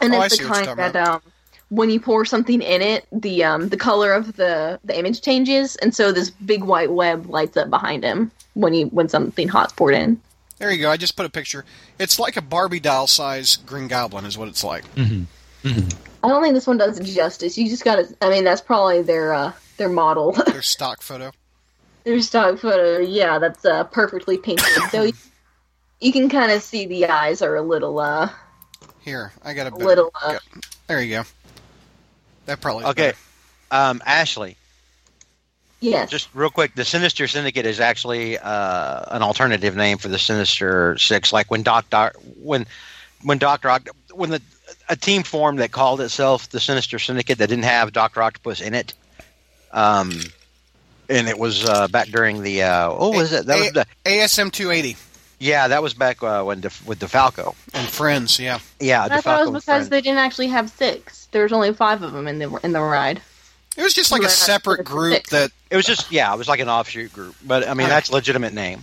and oh, it's the kind that um, when you pour something in it, the um the color of the, the image changes, and so this big white web lights up behind him when you when something hot's poured in. There you go. I just put a picture. It's like a Barbie doll size Green Goblin is what it's like. Mm-hmm. Mm-hmm. I don't think this one does it justice. You just got to. I mean, that's probably their uh, their model. Their stock photo. There's stock photo, yeah, that's uh, perfectly painted. So you, you can kind of see the eyes are a little. Uh, Here, I got a, a bit little. Uh, yeah. There you go. That probably okay. Um, Ashley. Yes. Just real quick, the Sinister Syndicate is actually uh, an alternative name for the Sinister Six. Like when Doc, Doc when when Doctor Ock, when the a team formed that called itself the Sinister Syndicate that didn't have Doctor Octopus in it. Um. And it was uh, back during the uh, oh, what was it that a- was the A S M two eighty? Yeah, that was back uh, when Def- with DeFalco and friends. Yeah, yeah. I thought it was because they didn't actually have six. There was only five of them in the in the ride. It was just like a separate group six. That it was just yeah, it was like an offshoot group. But I mean, that's a legitimate name.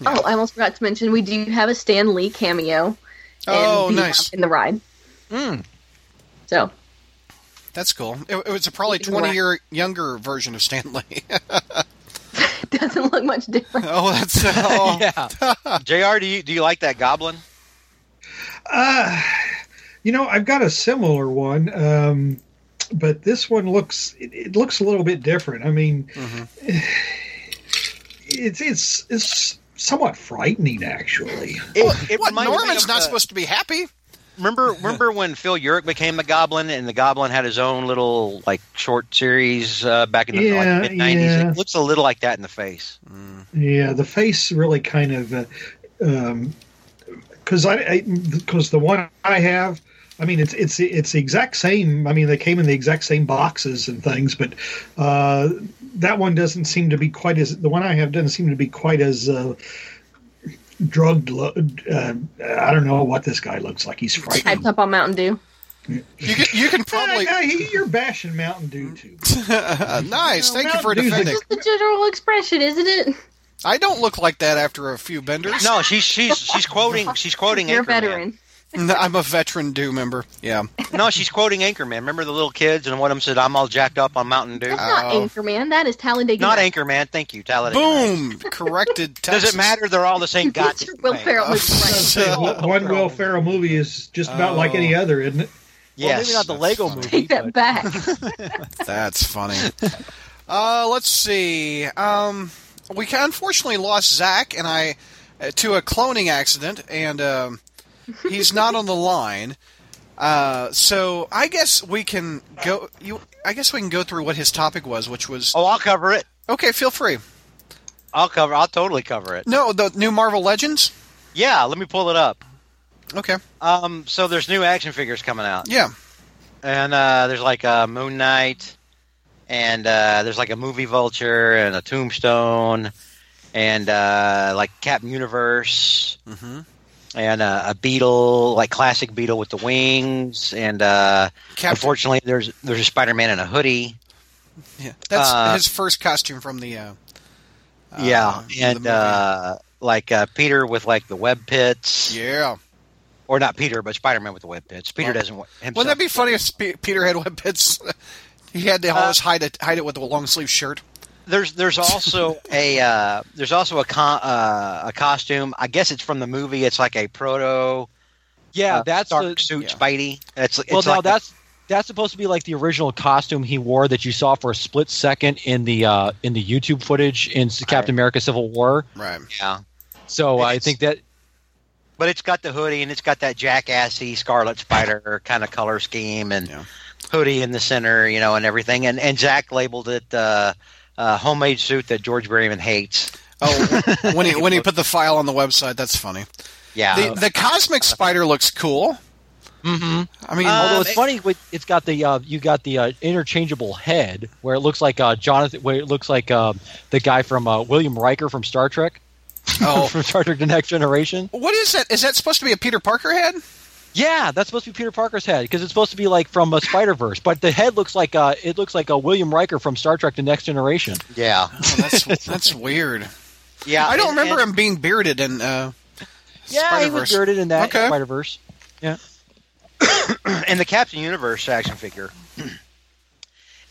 Yeah. Oh, I almost forgot to mention we do have a Stan Lee cameo. In oh, the, nice in the ride. Mm. So. That's cool. It, it was a probably twenty-year younger version of Stanley. Doesn't look much different. Oh, that's oh. yeah. J R, do you do you like that goblin? Uh, you know, I've got a similar one, um, but this one looks it, it looks a little bit different. I mean, mm-hmm. it's it's it's somewhat frightening, actually. It, well, it what Norman's not the... supposed to be happy. Remember, remember when Phil Urich became the Goblin, and the Goblin had his own little like short series uh, back in the yeah, like, mid nineties. Yeah. It looks a little like that in the face. Mm. Yeah, the face really kind of because uh, um, I because the one I have, I mean it's it's it's the exact same. I mean they came in the exact same boxes and things, but uh, that one doesn't seem to be quite as the one I have doesn't seem to be quite as. Uh, drugged uh, I don't know what this guy looks like. He's frightened. Hyped up on Mountain Dew. You can, you can probably yeah, yeah, you're bashing Mountain Dew too. uh, nice you know, thank Mountain you for Dew's defending. It's just the general expression, isn't it? I don't look like that after a few benders. No, she's she's she's quoting she's quoting you're Anchorman. A veteran. No, I'm a veteran Dew member. Yeah. No, she's quoting Anchorman. Remember the little kids and one of them said, "I'm all jacked up on Mountain Dew." That's not oh. Anchorman. That is Talladega. Not Nights. Anchorman. Thank you, Talladega. Boom. Nights. Corrected. Texas. Does it matter? They're all the same. Gotcha. Will Ferrell was right. One, one Will Ferrell movie is just about oh. like any other, isn't it? Yes. Well, maybe not the Lego funny. movie. Take that but... back. That's funny. Uh, let's see. Um, we unfortunately lost Zach and I uh, to a cloning accident, and. Um, He's not on the line. Uh, so I guess we can go. You, I guess we can go through what his topic was, which was. Oh, I'll cover it. Okay, feel free. I'll cover. I'll totally cover it. No, the new Marvel Legends. Yeah, let me pull it up. Okay. Um. So there's new action figures coming out. Yeah. And uh, there's like a Moon Knight, and uh, there's like a movie vulture and a Tombstone, and uh, like Captain Universe, mm-hmm. and uh, a Beetle, like classic Beetle with the wings, and uh, unfortunately there's there's a Spider-Man in a hoodie. Yeah, that's uh, his first costume from the. Uh, yeah, uh, and the uh, like uh, Peter with like the web pits. Yeah. Or not Peter, but Spider-Man with the web pits. Peter well, doesn't himself. Wouldn't that be funny if Sp- Peter had web pits? He had to always uh, hide it, hide it with a long sleeve shirt. There's there's also a uh, there's also a con- uh, a costume. I guess it's from the movie. It's like a proto. Yeah, uh, that's dark suit yeah. Spidey. It's, it's well, like no, a, that's that's supposed to be like the original costume he wore that you saw for a split second in the uh, in the YouTube footage in right. Captain America: Civil War. Right. Yeah. So it's, I think that. But it's got the hoodie and it's got that jackassy Scarlet Spider kind of color scheme and yeah. hoodie in the center, you know, and everything. And and Zach labeled it uh, a homemade suit that George Berryman hates. Oh, when he when he put the file on the website, that's funny. Yeah, the, the cosmic spider looks cool. Mm-hmm. I mean, um, although it's it, funny, it's got the uh, you got the uh, interchangeable head where it looks like uh, Jonathan, where it looks like um, the guy from uh, William Riker from Star Trek. Oh, from Star Trek: The Next Generation. What is that? Is that supposed to be a Peter Parker head? Yeah, that's supposed to be Peter Parker's head because it's supposed to be like from a Spider-Verse, but the head looks like uh, it looks like a William Riker from Star Trek: The Next Generation. Yeah, oh, that's that's weird. Yeah, I don't and, remember and, him being bearded in uh, yeah, Spider-Verse. Yeah, he was bearded in that okay. Spider-Verse. Yeah, and the Captain Universe action figure.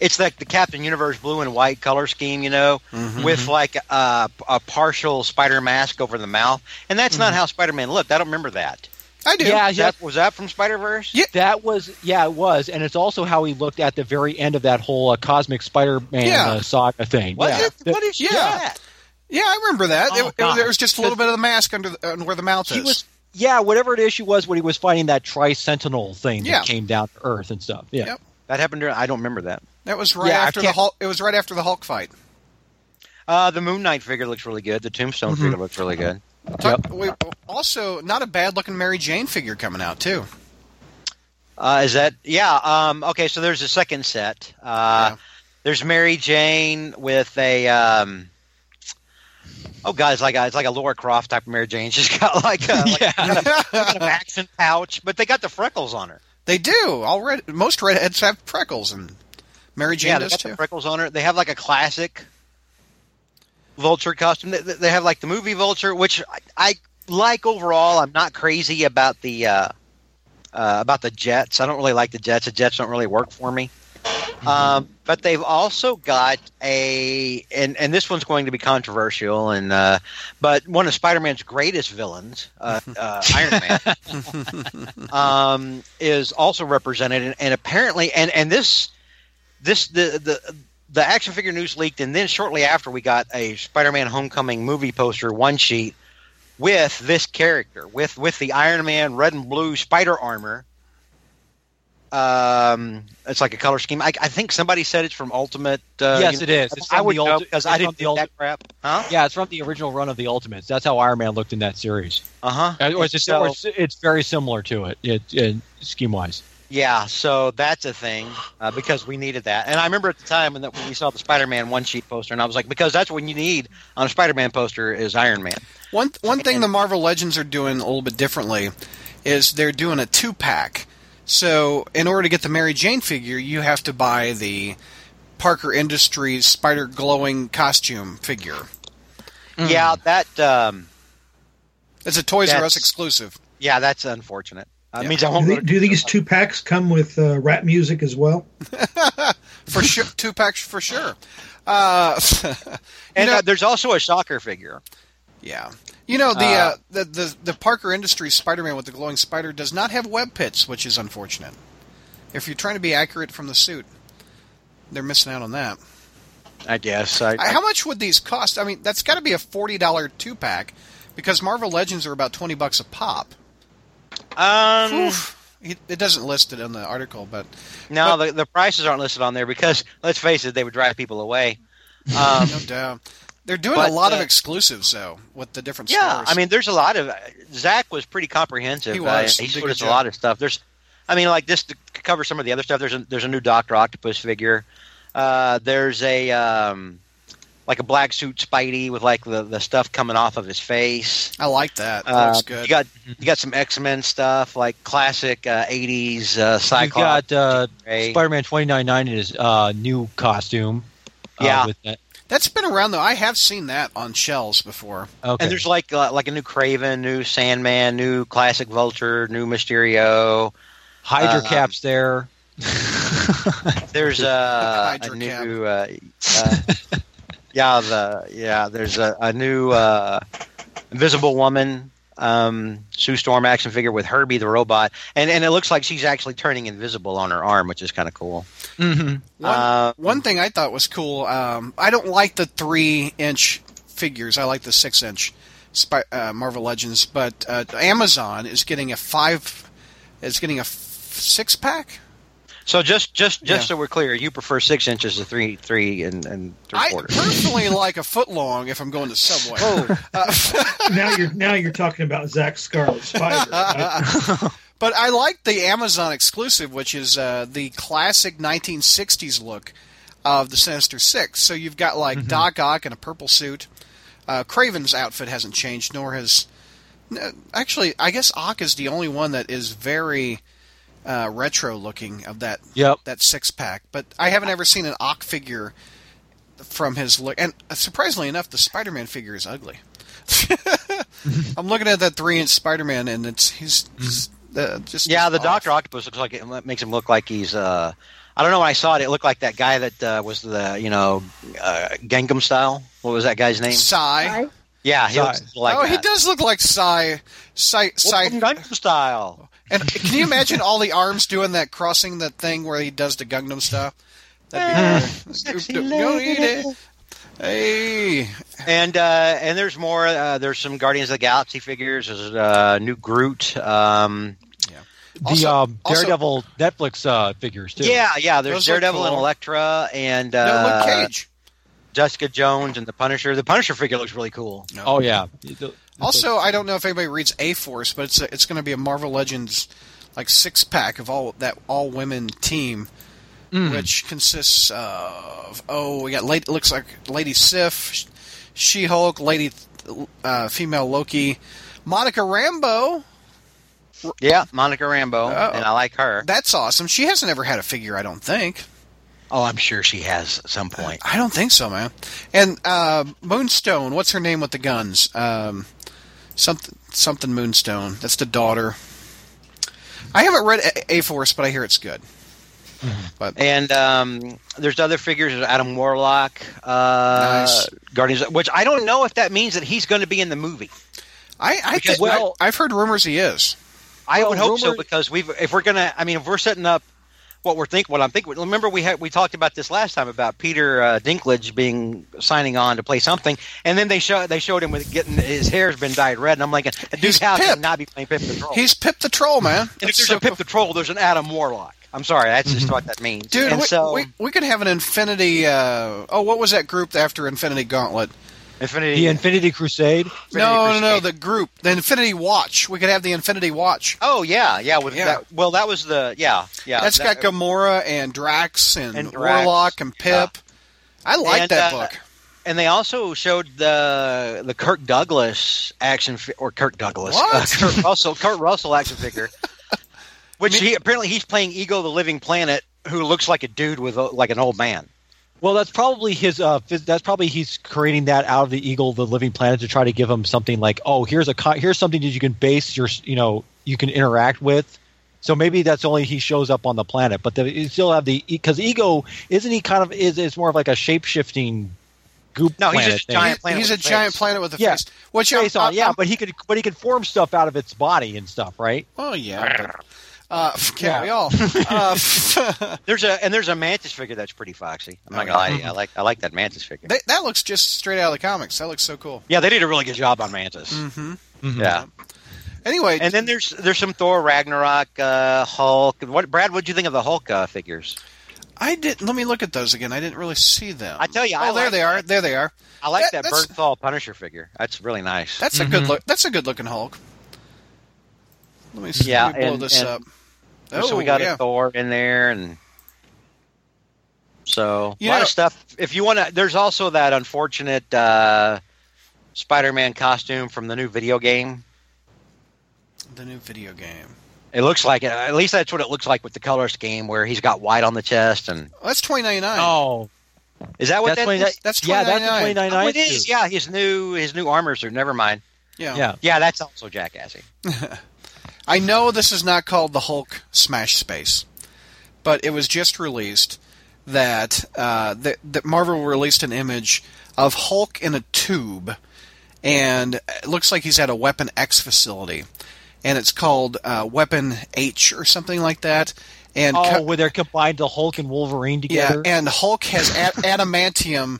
It's like the Captain Universe blue and white color scheme, you know, mm-hmm. with like a, a partial spider mask over the mouth. And that's mm-hmm. not how Spider-Man looked. I don't remember that. I do. Yeah, that, yeah. Was that from Spider-Verse? Yeah. That was, yeah, it was. And it's also how he looked at the very end of that whole uh, cosmic Spider-Man yeah. uh, saga thing. What, yeah. it, what is yeah. that? Yeah, I remember that. Oh, it, it, there was just a little bit of the mask under the, uh, where the mouth he is. Was, yeah, whatever the issue was when he was fighting that Tri-Sentinel thing yeah. that came down to Earth and stuff. Yeah. Yep. That happened during, I don't remember that. That was right yeah, after the Hulk. It was right after the Hulk fight. Uh, the Moon Knight figure looks really good. The Tombstone mm-hmm. figure looks really good. Talk, yep. wait, also, not a bad looking Mary Jane figure coming out too. Uh, is that yeah? Um, okay, so there's a second set. Uh, yeah. There's Mary Jane with a um, oh god, it's like a, it's like a Laura Croft type of Mary Jane. She's got like a, like yeah. kind of, kind of accent pouch, but they got the freckles on her. They do. All red, most redheads have freckles and. Mary Jane yeah, does too. The freckles on her. They have like a classic vulture costume. They, they have like the movie vulture, which I, I like overall. I'm not crazy about the uh, uh, about the jets. I don't really like the jets. The jets don't really work for me. Mm-hmm. Um, but they've also got a and, and this one's going to be controversial. And uh, but one of Spider-Man's greatest villains, uh, uh, Iron Man, um, is also represented. And, and apparently, and and this. This the, the the action figure news leaked, and then shortly after we got a Spider-Man Homecoming movie poster one sheet with this character, with with the Iron Man red and blue spider armor. Um, it's like a color scheme. I, I think somebody said it's from Ultimate. Uh, yes, you know, it is. It's I would know because I didn't do that crap. Huh? Yeah, it's from the original run of the Ultimates. That's how Iron Man looked in that series. Uh huh. It's, it's, so, it's very similar to it, it, it scheme wise. Yeah, so that's a thing uh, because we needed that. And I remember at the time when, the, when we saw the Spider-Man one-sheet poster, and I was like, because that's what you need on a Spider-Man poster is Iron Man. One one thing and, the Marvel Legends are doing a little bit differently is they're doing a two-pack. So in order to get the Mary Jane figure, you have to buy the Parker Industries spider-glowing costume figure. Yeah, mm. that... Um, it's a Toys R Us exclusive. Yeah, that's unfortunate. Uh, yeah. means I won't do, they, do these two packs come with uh, rap music as well? For sure, two packs for sure. Uh, and know, uh, there's also a soccer figure. Yeah, you know the, uh, uh, the the the Parker Industries Spider-Man with the glowing spider does not have web pits, which is unfortunate. If you're trying to be accurate from the suit, they're missing out on that. I guess. I, I, how much would these cost? I mean, that's got to be a forty dollar two pack because Marvel Legends are about twenty bucks a pop. Um, Oof. It doesn't list it on the article, but no, but, the, the prices aren't listed on there because let's face it, they would drive people away. Um, no doubt. They're doing but, a lot uh, of exclusives, though, with the different yeah, stores. Yeah, I mean, there's a lot of. Uh, Zach was pretty comprehensive. He was. Uh, he showed us a lot of stuff. There's, I mean, like this to cover some of the other stuff. There's a, there's a new Doctor Octopus figure. Uh, there's a um, like a black suit Spidey with like the, the stuff coming off of his face. I like that. That uh, looks good. You got you got some X-Men stuff like classic uh, eighties uh, Cyclops. You got uh, Spider-Man twenty-nine ninety in his uh, new costume. Uh, yeah. With that. That's been around, though. I have seen that on shelves before. Okay. And there's like uh, like a new Kraven, new Sandman, new classic Vulture, new Mysterio. Hydra uh, Cap's um, there. There's uh, a new... Uh, uh, yeah, the, yeah, there's a, a new uh, Invisible Woman, um, Sue Storm action figure with Herbie the robot. And, and it looks like she's actually turning invisible on her arm, which is kind of cool. Mm-hmm. One, uh, one thing I thought was cool, um, I don't like the three-inch figures. I like the six-inch Spy- uh, Marvel Legends, but uh, Amazon is getting a five... It's getting a f- six-pack? So just just, just yeah. So we're clear, you prefer six inches to three three and, and three quarters. I personally like a foot long if I'm going to Subway. Oh. Uh, now you're now you're talking about Zach Scarlet Spider. Right? But I like the Amazon exclusive, which is uh, the classic nineteen sixties look of the Sinister Six. So you've got like mm-hmm. Doc Ock in a purple suit. Uh, Kraven's outfit hasn't changed, nor has... Actually, I guess Ock is the only one that is very uh, retro-looking of that yep. that six-pack. But I haven't ever seen an Ock figure from his look. And surprisingly enough, the Spider-Man figure is ugly. I'm looking at that three-inch Spider-Man, and it's he's uh, just yeah. The off. Doctor Octopus looks like it makes him look like he's. Uh, I don't know. When I saw it, it looked like that guy that uh, was the you know uh, Gangnam Style. What was that guy's name? Psy. Yeah, he looks like oh, that. He does look like Psy, Psy, Psy Gangnam Style. And can you imagine all the arms doing that, crossing that thing where he does the Gangnam Style? That'd be cool. Hey, and uh, and there's more. Uh, there's some Guardians of the Galaxy figures. There's uh, new Groot. Um, yeah. The also, um, Daredevil also, Netflix uh, figures too. Yeah, yeah. There's Those Daredevil cool. and Elektra and uh, no, Luke Cage. Jessica Jones and the Punisher. The Punisher figure looks really cool. No. Oh yeah. Also, I don't know if anybody reads A Force, but it's a, it's going to be a Marvel Legends like six pack of all that all women team, mm. which consists of oh we got late looks like Lady Sif, She Hulk, Lady uh, female Loki, Monica Rambeau. Yeah, Monica Rambeau, oh. and I like her. That's awesome. She hasn't ever had a figure, I don't think. Oh, I'm sure she has at some point. I don't think so, man. And uh, Moonstone, what's her name with the guns? Um, something, something Moonstone. That's the daughter. I haven't read A, A Force, but I hear it's good. Mm-hmm. But and um, there's other figures. There's Adam Warlock, uh, nice. Guardians, which I don't know if that means that he's going to be in the movie. I, I because, th- well, I, I've heard rumors he is. I well, would hope rumors- so because we've if we're gonna. I mean, if we're setting up. What we're thinking, what I'm thinking. Remember, we had we talked about this last time about Peter uh, Dinklage being signing on to play something, and then they show they showed him with getting his hair's been dyed red, and I'm like, dude, how can not be playing Pip the Troll? He's Pip the Troll, man. And if there's so a Pip cool. the Troll, there's an Adam Warlock. I'm sorry, that's just what that means, dude. And we, so, we we could have an Infinity. Uh, oh, what was that group after Infinity Gauntlet? Infinity, the Infinity Crusade? Infinity no, Crusade. no, no, the group. The Infinity Watch. We could have the Infinity Watch. Oh, yeah, yeah. With yeah. That, well, that was the, yeah, yeah. That's that, got Gamora and Drax and, and Drax, Warlock and Pip. Yeah. I like that uh, book. And they also showed the the Kirk Douglas action, fi- or Kirk Douglas. What? Uh, Kurt, Russell, Kurt Russell action figure. Which he, apparently he's playing Ego the Living Planet, who looks like a dude with a, like an old man. Well, that's probably his. Uh, that's probably he's creating that out of the Eagle, the Living Planet, to try to give him something like, oh, here's a here's something that you can base your, you know, you can interact with. So maybe that's only he shows up on the planet, but the, you still have the because Ego isn't he kind of is is more of like a shape shifting goop. No, planet he's just a giant thing. planet. He's, he's a face. giant planet with a yeah. face. Which face on, yeah, I'm, but he could but he could form stuff out of its body and stuff, right? Oh yeah. Uh, can't yeah. we all? Uh, there's a and there's a Mantis figure that's pretty foxy. I'm not gonna lie to you. I like I like that Mantis figure. They, that looks just straight out of the comics. That looks so cool. Yeah, they did a really good job on Mantis. Mm-hmm. Mm-hmm. Yeah. Anyway, and then there's there's some Thor Ragnarok, uh, Hulk. What, Brad? What did you think of the Hulk uh, figures? I didn't. Let me look at those again. I didn't really see them. I tell you, oh, I there like, they are. There they are. I like that, that Bernthal Punisher figure. That's really nice. That's mm-hmm. a good look. That's a good looking Hulk. Let me see. Yeah, let me blow and, this and, up. Oh, so we got yeah. a Thor in there, and so a you lot know, of stuff. If you want to, there's also that unfortunate uh, Spider-Man costume from the new video game. The new video game. It looks like it. At least that's what it looks like with the color scheme, where he's got white on the chest, and well, that's twenty ninety-nine. Oh, is that what that's that is? That's yeah, that's twenty ninety-nine. Oh, it is. Yeah, his new his new armor suit. Never mind. Yeah, yeah, yeah. That's also jackassy. I know this is not called the Hulk Smash Space, but it was just released that uh, that, that Marvel released an image of Hulk in a tube, and it looks like he's at a Weapon X facility. And it's called uh, Weapon H or something like that. And oh, co- where they're combined the Hulk and Wolverine together. Yeah, and Hulk has a- adamantium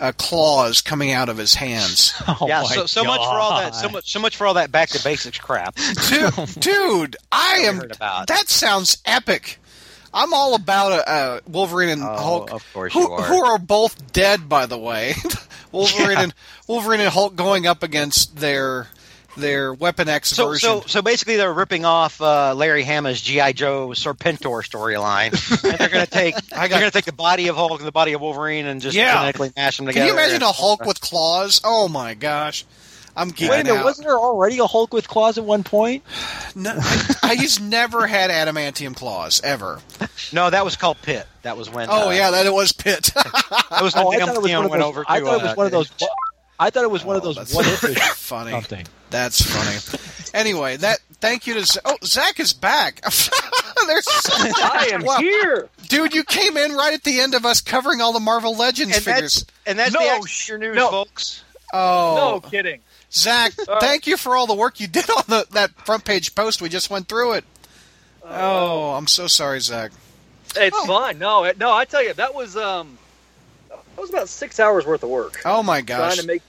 uh, claws coming out of his hands. Oh yeah, my so, so God. much for all that. So much, so much for all that back to basics crap, dude. dude I am. That sounds epic. I'm all about a, a Wolverine and oh, Hulk. Of course, who, you are. Who are both dead, by the way. Wolverine yeah. and Wolverine and Hulk going up against their. Their Weapon X so, version. So, so basically, they're ripping off uh, Larry Hama's G I. Joe Serpentor storyline, and they're going to take they're going to take the body of Hulk and the body of Wolverine and just yeah. genetically mash them together. Can you imagine a Hulk with claws? Oh my gosh, I'm getting Wait a minute, out. Wasn't there already a Hulk with claws at one point? No, I, I, he's never had adamantium claws ever. No, that was called Pit. That was when. Oh uh, yeah, that it was Pit. It was oh, I thought it was one of those. Over I thought it was uh, one of those. I thought it was one oh, of those what if funny. Something. That's funny. Anyway, that thank you to Z- oh Zach is back. There's I am wow. here, dude. You came in right at the end of us covering all the Marvel Legends and figures, that's, and that's no, the extra news, no. folks. Oh, no kidding, Zach. Uh, thank you for all the work you did on the, that front page post. We just went through it. Uh, oh, I'm so sorry, Zach. It's oh. fun. No, it, no. I tell you, that was um. That was about six hours worth of work. Oh my gosh! Trying to make,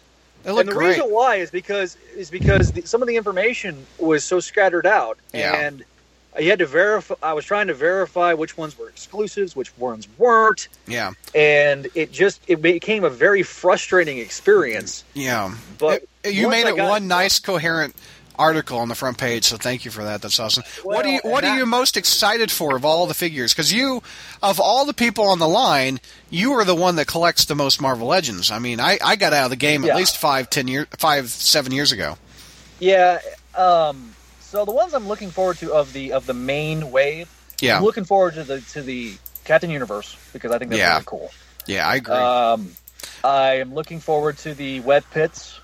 it looked and the great. reason why is because is because the, some of the information was so scattered out, yeah. and you had to verify. I was trying to verify which ones were exclusives, which ones weren't. Yeah, and it just it became a very frustrating experience. Yeah, but it, you made I it one nice, coherent article on the front page, so thank you for that. That's awesome. Well, what do you What are I, you most excited for of all the figures? Because you, of all the people on the line, you are the one that collects the most Marvel Legends. I mean, I, I got out of the game yeah. at least five, ten years, five, seven years ago. Yeah. Um, so the ones I'm looking forward to of the of the main wave. Yeah. I'm looking forward to the to the Captain Universe because I think that's yeah. really cool. Yeah, I agree. Um, I am looking forward to the Wet Pits.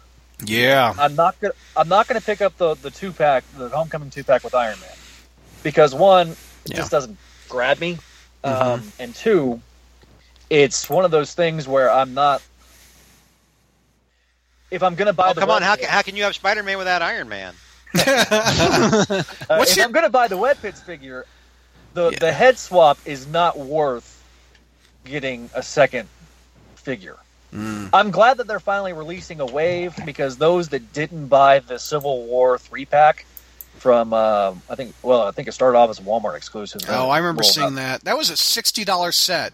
Yeah, I'm not gonna. I'm not gonna pick up the, the two pack, the Homecoming two pack with Iron Man, because one, it yeah. just doesn't grab me, mm-hmm. um, and two, it's one of those things where I'm not. If I'm gonna buy, oh, the come on, how can, how can you have Spider-Man without Iron Man? uh, if your... I'm gonna buy the Wet Pits figure, the yeah. the head swap is not worth getting a second figure. Mm. I'm glad that they're finally releasing a wave because those that didn't buy the Civil War three pack from uh, I think well I think it started off as a Walmart exclusive. Oh, I remember seeing up. that. That was a sixty dollar set.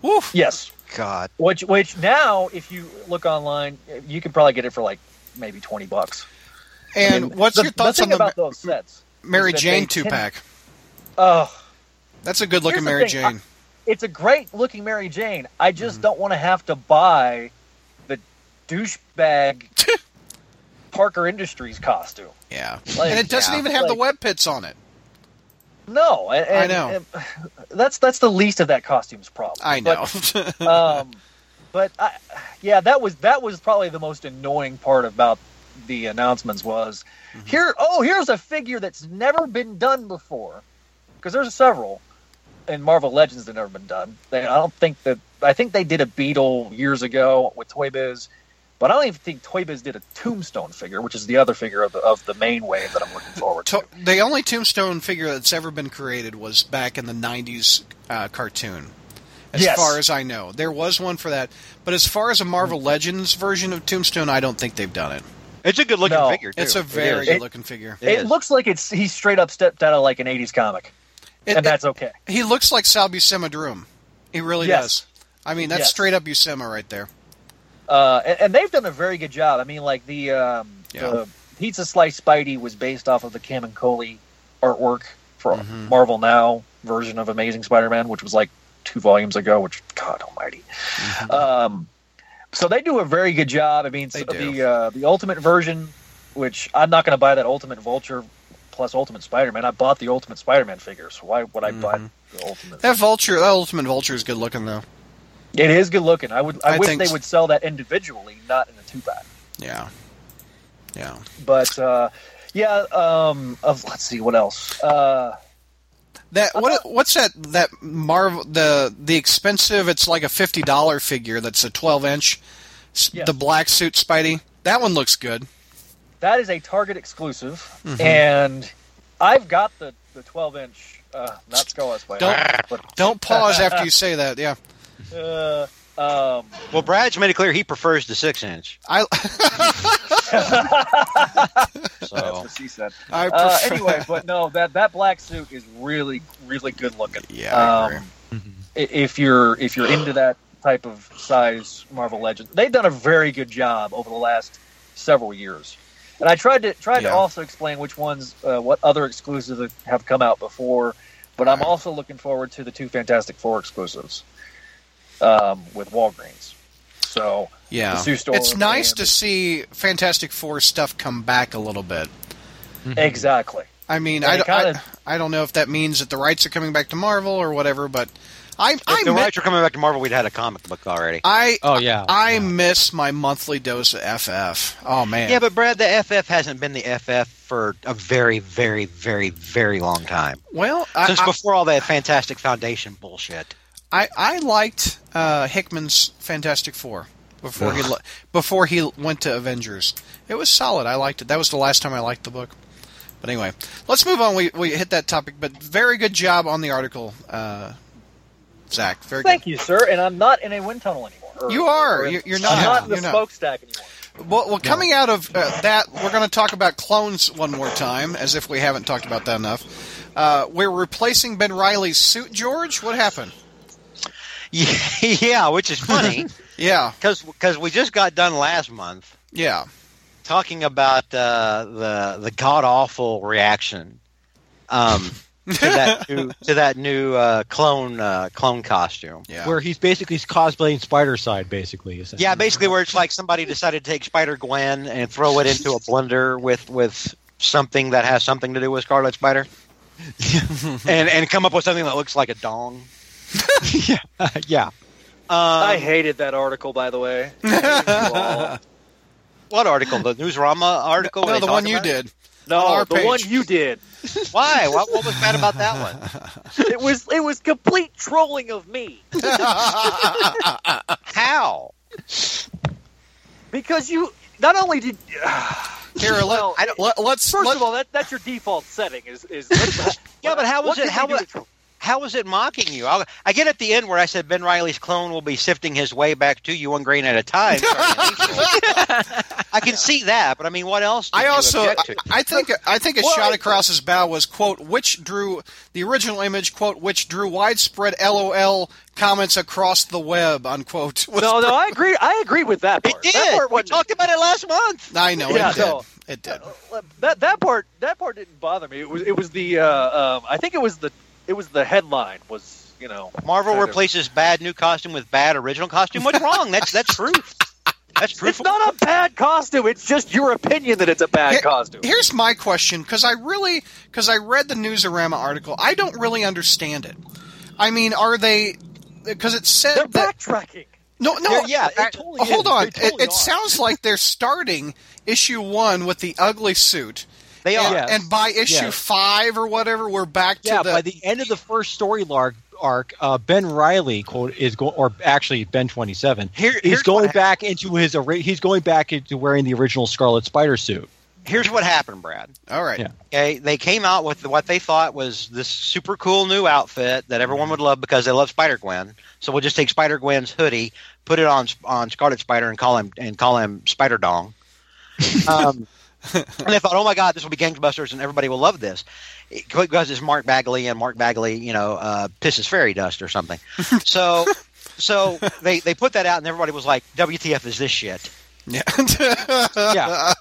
Woof. Yes. God. Which which now if you look online you can probably get it for like maybe twenty bucks. And I mean, what's the, your thoughts the thing on the, about those sets? Mary Jane two pack. Oh, uh, that's a good looking Mary thing, Jane. I, It's a great-looking Mary Jane. I just mm-hmm. don't want to have to buy the douchebag Parker Industries costume. Yeah, like, and it doesn't yeah. even have like, the web pits on it. No, and, and, I know. And that's that's the least of that costume's problem. I know, but, um, but I, yeah, that was that was probably the most annoying part about the announcements was mm-hmm. here. Oh, here's a figure that's never been done before because there's several. And Marvel Legends that never been done. They, I don't think that. I think they did a Beetle years ago with Toy Biz, but I don't even think Toy Biz did a Tombstone figure, which is the other figure of the, of the main wave that I'm looking forward to. The only Tombstone figure that's ever been created was back in the nineties uh, cartoon, as yes. far as I know. There was one for that, but as far as a Marvel Legends version of Tombstone, I don't think they've done it. It's a good looking no, figure. Too. It's a very it good looking figure. It, it looks like it's he straight up stepped out of like an eighties comic, it, and it, that's okay. He looks like Sal Buscema drew him. He really yes. does. I mean, that's yes. straight up Buscema right there. Uh, and, and they've done a very good job. I mean, like the, um, yeah. the Pizza Slice Spidey was based off of the Cam and Coley artwork for mm-hmm. Marvel Now version of Amazing Spider-Man, which was like two volumes ago. Which God Almighty. Mm-hmm. Um, so they do a very good job. I mean, so the uh, the Ultimate version, which I'm not going to buy that Ultimate Vulture plus Ultimate Spider-Man. I bought the Ultimate Spider-Man figure, so why would I mm-hmm. buy the Ultimate? That Vulture, that Ultimate Vulture is good looking though. It is good looking. I would. I, I wish they so. would sell that individually, not in a two pack. Yeah, yeah. But uh, yeah. Um, of, let's see what else. Uh, that what? What's that? That Marvel the the expensive. It's like a fifty dollar figure. That's a twelve inch. Yes. The black suit Spidey. That one looks good. That is a Target exclusive, mm-hmm. and I've got the the twelve inch. Uh, not Scarlet Spider. Don't but, don't pause after you say that. Yeah. Uh, um, well, Brad's made it clear he prefers the six inch. I. So. That's what she said. I prefer... uh, anyway, but no, that that black suit is really, really good looking. Yeah. Um, I agree. If you're if you're into that type of size Marvel Legends, they've done a very good job over the last several years. And I tried to tried yeah. to also explain which ones, uh, what other exclusives have come out before. But All I'm right. also looking forward to the two Fantastic Four exclusives. Um, with Walgreens, so yeah, it's nice to see Fantastic Four stuff come back a little bit. Mm-hmm. Exactly. I mean, I, kinda, I, I don't know if that means that the rights are coming back to Marvel or whatever, but I if I the mi- rights were coming back to Marvel, we'd had a comic book already. I oh yeah, I, I yeah. miss my monthly dose of F F. Oh man, yeah, but Brad, the F F hasn't been the F F for a very, very, very, very long time. Well, since I, before I, all that Fantastic Foundation bullshit. I, I liked uh, Hickman's Fantastic Four before he le- before he went to Avengers. It was solid. I liked it. That was the last time I liked the book. But anyway, let's move on. We we hit that topic, but very good job on the article, uh, Zach. Very Thank good. you, sir. And I'm not in a wind tunnel anymore. Or, you are. Or in, you're, you're not. I'm not in the smokestack anymore. Well, well, coming out of uh, that, we're going to talk about clones one more time, as if we haven't talked about that enough. Uh, we're replacing Ben Reilly's suit, George. What happened? Yeah, which is funny. yeah. Because we just got done last month. Yeah. Talking about uh, the the god-awful reaction um, to that new, to that new uh, clone uh, clone costume. Yeah. Where he's basically cosplaying Spider-Side, basically. Yeah, basically where it's like somebody decided to take Spider-Gwen and throw it into a blender with, with something that has something to do with Scarlet Spider. and and come up with something that looks like a dong. yeah, yeah. Um, I hated that article, by the way. What article? The Newsrama article? No, the one you did. It? No, the page. one you did. Why? What, what was bad about that one? It was it was complete trolling of me. How? Because you not only did. Uh, Here, let, well, I don't, let, let's. First let, of all, that that's your default setting. Is is let's, yeah, but how was it? How was it? How is it mocking you? I'll, I get at the end where I said Ben Reilly's clone will be sifting his way back to you one grain at a time. I can see that, but I mean, what else? I also, I, I think, I think a well, shot across his bow was quote, which drew the original image quote, which drew widespread L O L comments across the web unquote. No, no, I agree. I agree with that part. It did. That part we talked about it last month. I know yeah, it did. So, it did. Uh, that that part that part didn't bother me. It was it was the uh, um, I think it was the. It was the headline was, you know... Marvel replaces of... bad new costume with bad original costume. What's wrong? That's that's truth. That's truthful. It's not a bad costume. It's just your opinion that it's a bad Here, costume. Here's my question, because I really... Because I read the Newsarama article. I don't really understand it. I mean, are they... Because it said... They're that, backtracking. No, no. They're, yeah, I, totally hold is. on. Totally it it sounds like they're starting issue one with the ugly suit... They are, yes. and by issue yes. five or whatever, we're back to yeah, the. Yeah, by the end of the first story arc, arc uh, Ben Reilly quote is go- or actually Ben twenty-seven. Here, he's going back into his. He's going back into wearing the original Scarlet Spider suit. Here's what happened, Brad. All right, yeah. okay, they came out with what they thought was this super cool new outfit that everyone would love because they love Spider-Gwen. So we'll just take Spider-Gwen's hoodie, put it on on Scarlet Spider, and call him and call him Spider Dong. Um, and they thought, oh my God, this will be gangbusters and everybody will love this. It, because it's Mark Bagley, and Mark Bagley, you know, uh, pisses fairy dust or something. So so they, they put that out and everybody was like, W T F is this shit. Yeah. yeah.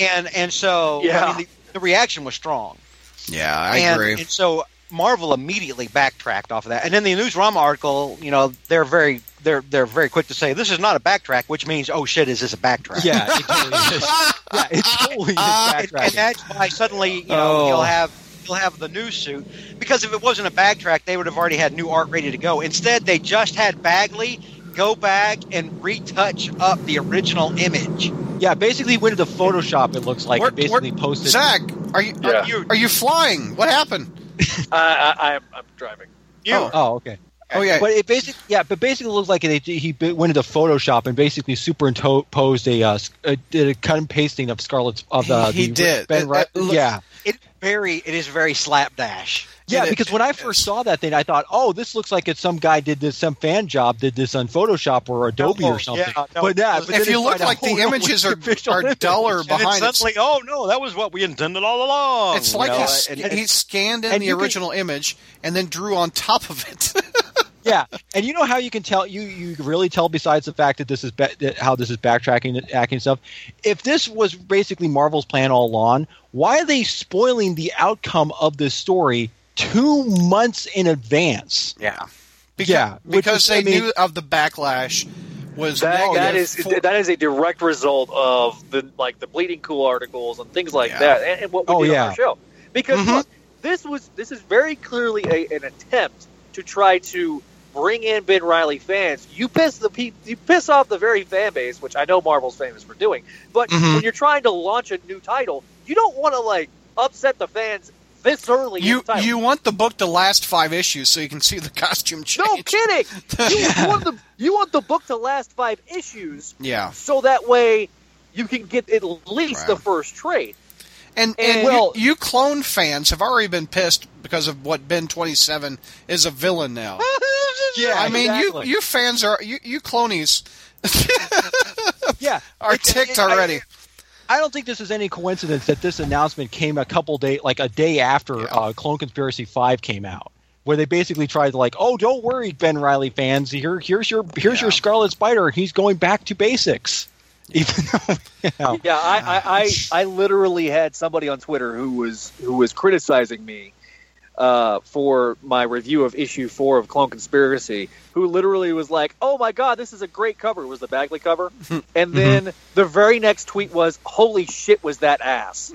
And and so yeah. I mean, the, the reaction was strong. Yeah, I and, agree. And so Marvel immediately backtracked off of that. And in the Newsrama article, you know, they're very they're they're very quick to say this is not a backtrack, which means, oh shit, is this a backtrack? Yeah, it totally is. Yeah, it totally is backtracking. And that's why suddenly, you know, oh. you'll have you'll have the new suit. Because if it wasn't a backtrack, they would have already had new art ready to go. Instead, they just had Bagley go back and retouch up the original image. Yeah, basically went into Photoshop, it looks like, we're, and basically posted. Zach, are you, yeah. are you are you flying? What happened? uh, I, I'm, I'm driving. You? Oh, oh okay. Oh yeah, but it basically yeah, but basically looks like it, he went into Photoshop and basically superimposed a uh, did a cut and pasting of Scarlet's of uh, he the, did Ben Reilly. Yeah, it very it is very slapdash. Yeah, it, because when I first saw that thing, I thought, oh, this looks like it's some guy did this, some fan job did this on Photoshop or Adobe oh, or something. Yeah, no, but yeah, but if you look like the images are, are duller image. behind it. Suddenly, oh, no, that was what we intended all along. It's like you know, he, and, and, he scanned in the original can, image and then drew on top of it. Yeah, and you know how you can tell, you you really tell besides the fact that this is be, that how this is backtracking acting stuff. If this was basically Marvel's plan all along, why are they spoiling the outcome of this story two months in advance? Yeah, because, yeah, because they I mean, knew of the backlash. Was that no, that is for- that is a direct result of the like the Bleeding Cool articles and things like yeah. that, and, and what we oh, did yeah. on our show. Because mm-hmm. look, this was this is very clearly a, an attempt to try to bring in Ben Reilly fans. You piss the pe- you piss off the very fan base, which I know Marvel's famous for doing. But mm-hmm. when you're trying to launch a new title, you don't want to like upset the fans. This early you, you want the book to last five issues so you can see the costume change. No kidding! You, yeah. want the, you want the book to last five issues yeah. so that way you can get at least right. the first trade. And, and, and well, you, you clone fans have already been pissed because of what Ben twenty-seven is a villain now. yeah, I mean, exactly. you, you fans are, you, you clonies yeah, are it, ticked it, already. I, I don't think this is any coincidence that this announcement came a couple day, like a day after yeah. uh, Clone Conspiracy five came out, where they basically tried to like, oh, don't worry, Ben Reilly fans, here, here's your, here's yeah. your Scarlet Spider, he's going back to basics. Even though, you know. Yeah, I, I, I, I literally had somebody on Twitter who was who was criticizing me uh, for my review of issue four of Clone Conspiracy, who literally was like, oh my God, this is a great cover. It was the Bagley cover. And then mm-hmm. the very next tweet was, holy shit, was that ass.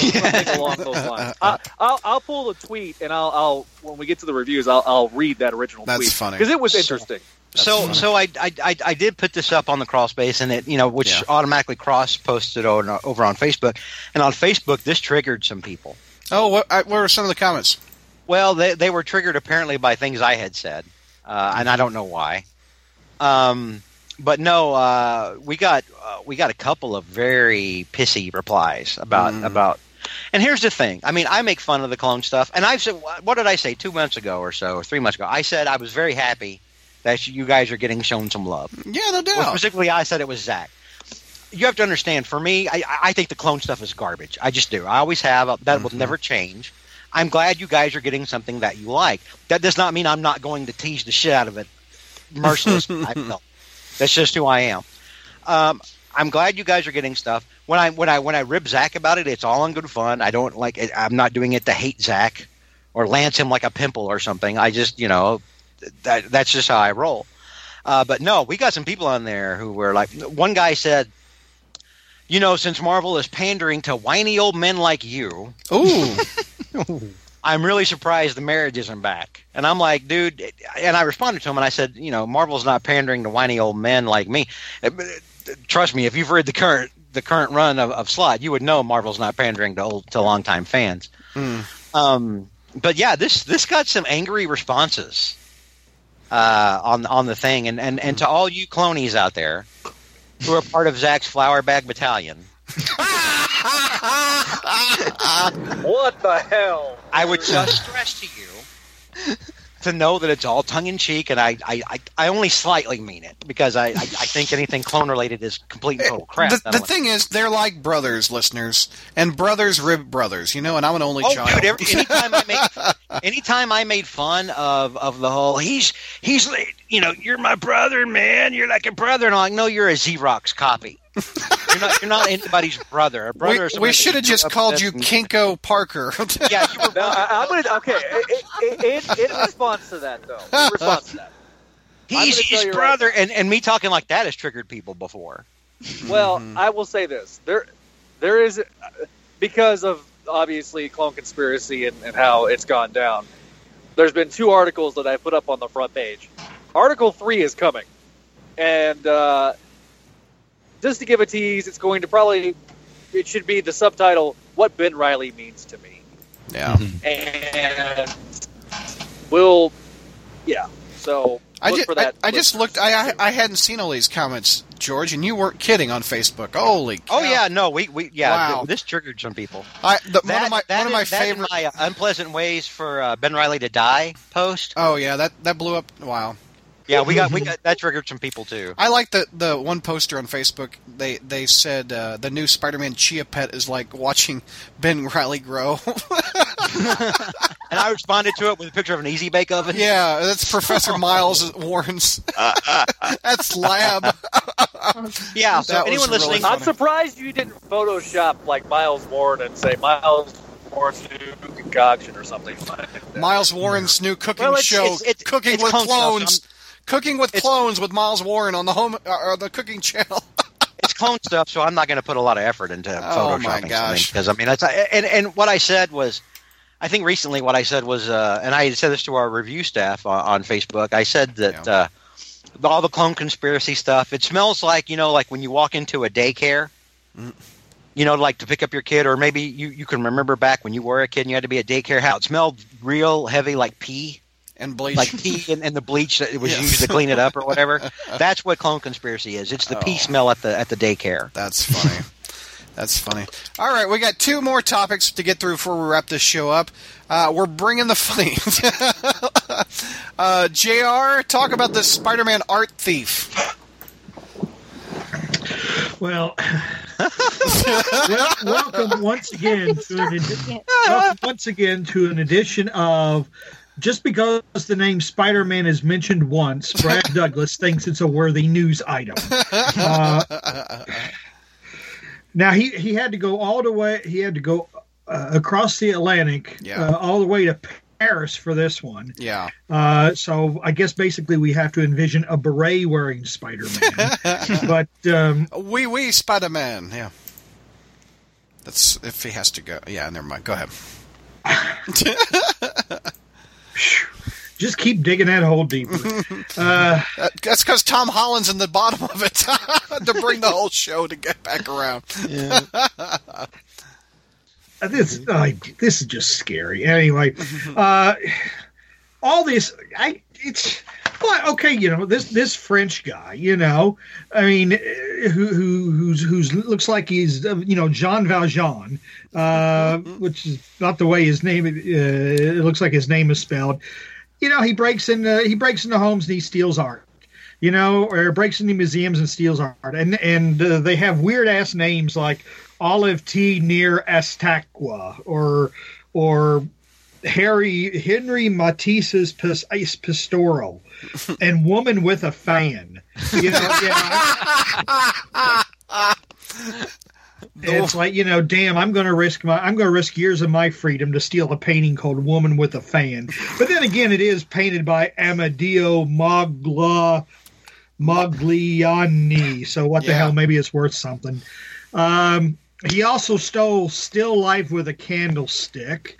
yeah. Along those lines. I, I'll, I'll pull the tweet and I'll, I'll when we get to the reviews, I'll, I'll read that original That's tweet. That's funny. Because it was interesting. So so, so I, I I did put this up on the Crawlspace, and it, you know, which yeah. automatically cross-posted over, over on Facebook. And on Facebook, this triggered some people. Oh, what, what were some of the comments? Well, they, they were triggered apparently by things I had said. Uh, and I don't know why, um, but no, uh, we got uh, we got a couple of very pissy replies about mm. about. And here's the thing: I mean, I make fun of the clone stuff, and I've said, what did I say two months ago or so, or three months ago? I said I was very happy that you guys are getting shown some love. Yeah, no doubt. Well, specifically, I said it was Zach. You have to understand. For me, I, I think the clone stuff is garbage. I just do. I always have. That mm-hmm. will never change. I'm glad you guys are getting something that you like. That does not mean I'm not going to tease the shit out of it. Merciless. I, no. That's just who I am. Um, I'm glad you guys are getting stuff. When I when I when I rib Zach about it, it's all in good fun. I don't like it. I'm not doing it to hate Zach or lance him like a pimple or something. I just, you know, that that's just how I roll. Uh, but no, we got some people on there who were like, one guy said, you know, since Marvel is pandering to whiny old men like you, ooh, I'm really surprised the marriage isn't back. And I'm like, dude, and I responded to him and I said, you know, Marvel's not pandering to whiny old men like me. Trust me, if you've read the current the current run of, of Slott, you would know Marvel's not pandering to old to longtime fans. Mm. Um, but yeah, this this got some angry responses uh, on on the thing, and and and to all you clonies out there who are part of Zach's Flower Bag Battalion. What the hell? I would just stress to you to know that it's all tongue-in-cheek, and I, I, I only slightly mean it, because I, I, I think anything clone-related is complete and total crap. The, the thing is, they're like brothers, listeners, and brothers rib brothers, you know, and I'm an only oh, child. Dude, every, anytime, I made, anytime I made fun of, of the whole, he's, he's, you know, you're my brother, man, you're like a brother, and I'm like, no, you're a Xerox copy. You're not, you're not anybody's brother. A brother. We, we should have just called you Kinko Parker. Yeah, you were. No, I, I'm gonna, okay, in, in, in response to that, though. In response to that. He's his brother, right. and, and me talking like that has triggered people before. Well, mm-hmm. I will say this. There, there is, because of, obviously, clone conspiracy and, and how it's gone down, there's been two articles that I put up on the front page. Article three is coming. And, uh... just to give a tease, it's going to probably, it should be the subtitle, What Ben Reilly Means to Me. Yeah. Mm-hmm. And we'll, yeah, so I look just, for that. I, I just looked, I, I I hadn't seen all these comments, George, and you weren't kidding on Facebook. Holy cow. Oh, yeah, no, we, we yeah, wow. This triggered some people. I, the, that, one of my, one is, of my favorite. My, uh, unpleasant ways for uh, Ben Reilly to die post. Oh, yeah, that, that blew up, wow. Yeah, we got we got that triggered some people too. I like the, the one poster on Facebook. They they said uh, the new Spider-Man Chia Pet is like watching Ben Reilly grow. And I responded to it with a picture of an Easy Bake Oven. Yeah, that's Professor Miles Warren's. That's lab. Yeah, so that anyone listening, really I'm surprised you didn't Photoshop like Miles Warren and say Miles Warren's new concoction or something like that. Miles Warren's new cooking well, it's, show, it's, it's, cooking it's with clones. Cooking with clones it's, with Miles Warren on the home or the cooking channel. It's clone stuff, so I'm not going to put a lot of effort into photoshopping. Oh my gosh! Because I mean, that's and and what I said was, I think recently what I said was, uh, and I said this to our review staff on, on Facebook. I said that yeah. uh, all the clone conspiracy stuff. It smells like you know, like when you walk into a daycare. Mm. You know, like to pick up your kid, or maybe you, you can remember back when you were a kid and you had to be at daycare. How it smelled real heavy, like pee. And bleach. Like pee and, and the bleach that was yes. used to clean it up or whatever. That's what clone conspiracy is. It's the oh. pee smell at the at the daycare. That's funny. That's funny. All right, we got two more topics to get through before we wrap this show up. Uh, we're bringing the funny. uh, J R, talk about this Spider-Man art thief. Well, well, welcome once again to an edi- welcome once again to an edition of. Just because the name Spider-Man is mentioned once, Brad Douglas thinks it's a worthy news item. Uh, now, he, he had to go all the way, he had to go uh, across the Atlantic, yeah. uh, all the way to Paris for this one. Yeah. Uh, so I guess basically we have to envision a beret-wearing Spider-Man. But um, wee wee Spider-Man, yeah. That's if he has to go. Yeah, never mind. Go ahead. Just keep digging that hole deeper. Uh, That's because Tom Holland's in the bottom of it to bring the whole show to get back around. Yeah. this, uh, this is just scary. Anyway, uh, all this, I it's, well, okay, you know this this French guy, you know, I mean, who who who's who's looks like he's you know Jean Valjean. Uh, which is not the way his name. Uh, it looks like his name is spelled. You know, he breaks into he breaks into homes and he steals art. You know, or breaks into museums and steals art. And and uh, they have weird ass names like Olive T. Near Astaqua or or Harry Henry Matisse's Ice Pastoral and Woman with a Fan. You know. Yeah. And it's like, you know, damn, I'm going to risk my, I'm going to risk years of my freedom to steal a painting called Woman with a Fan. But then again, it is painted by Amadeo Magla, Magliani. So what the yeah. hell? Maybe it's worth something. Um, he also stole Still Life with a Candlestick.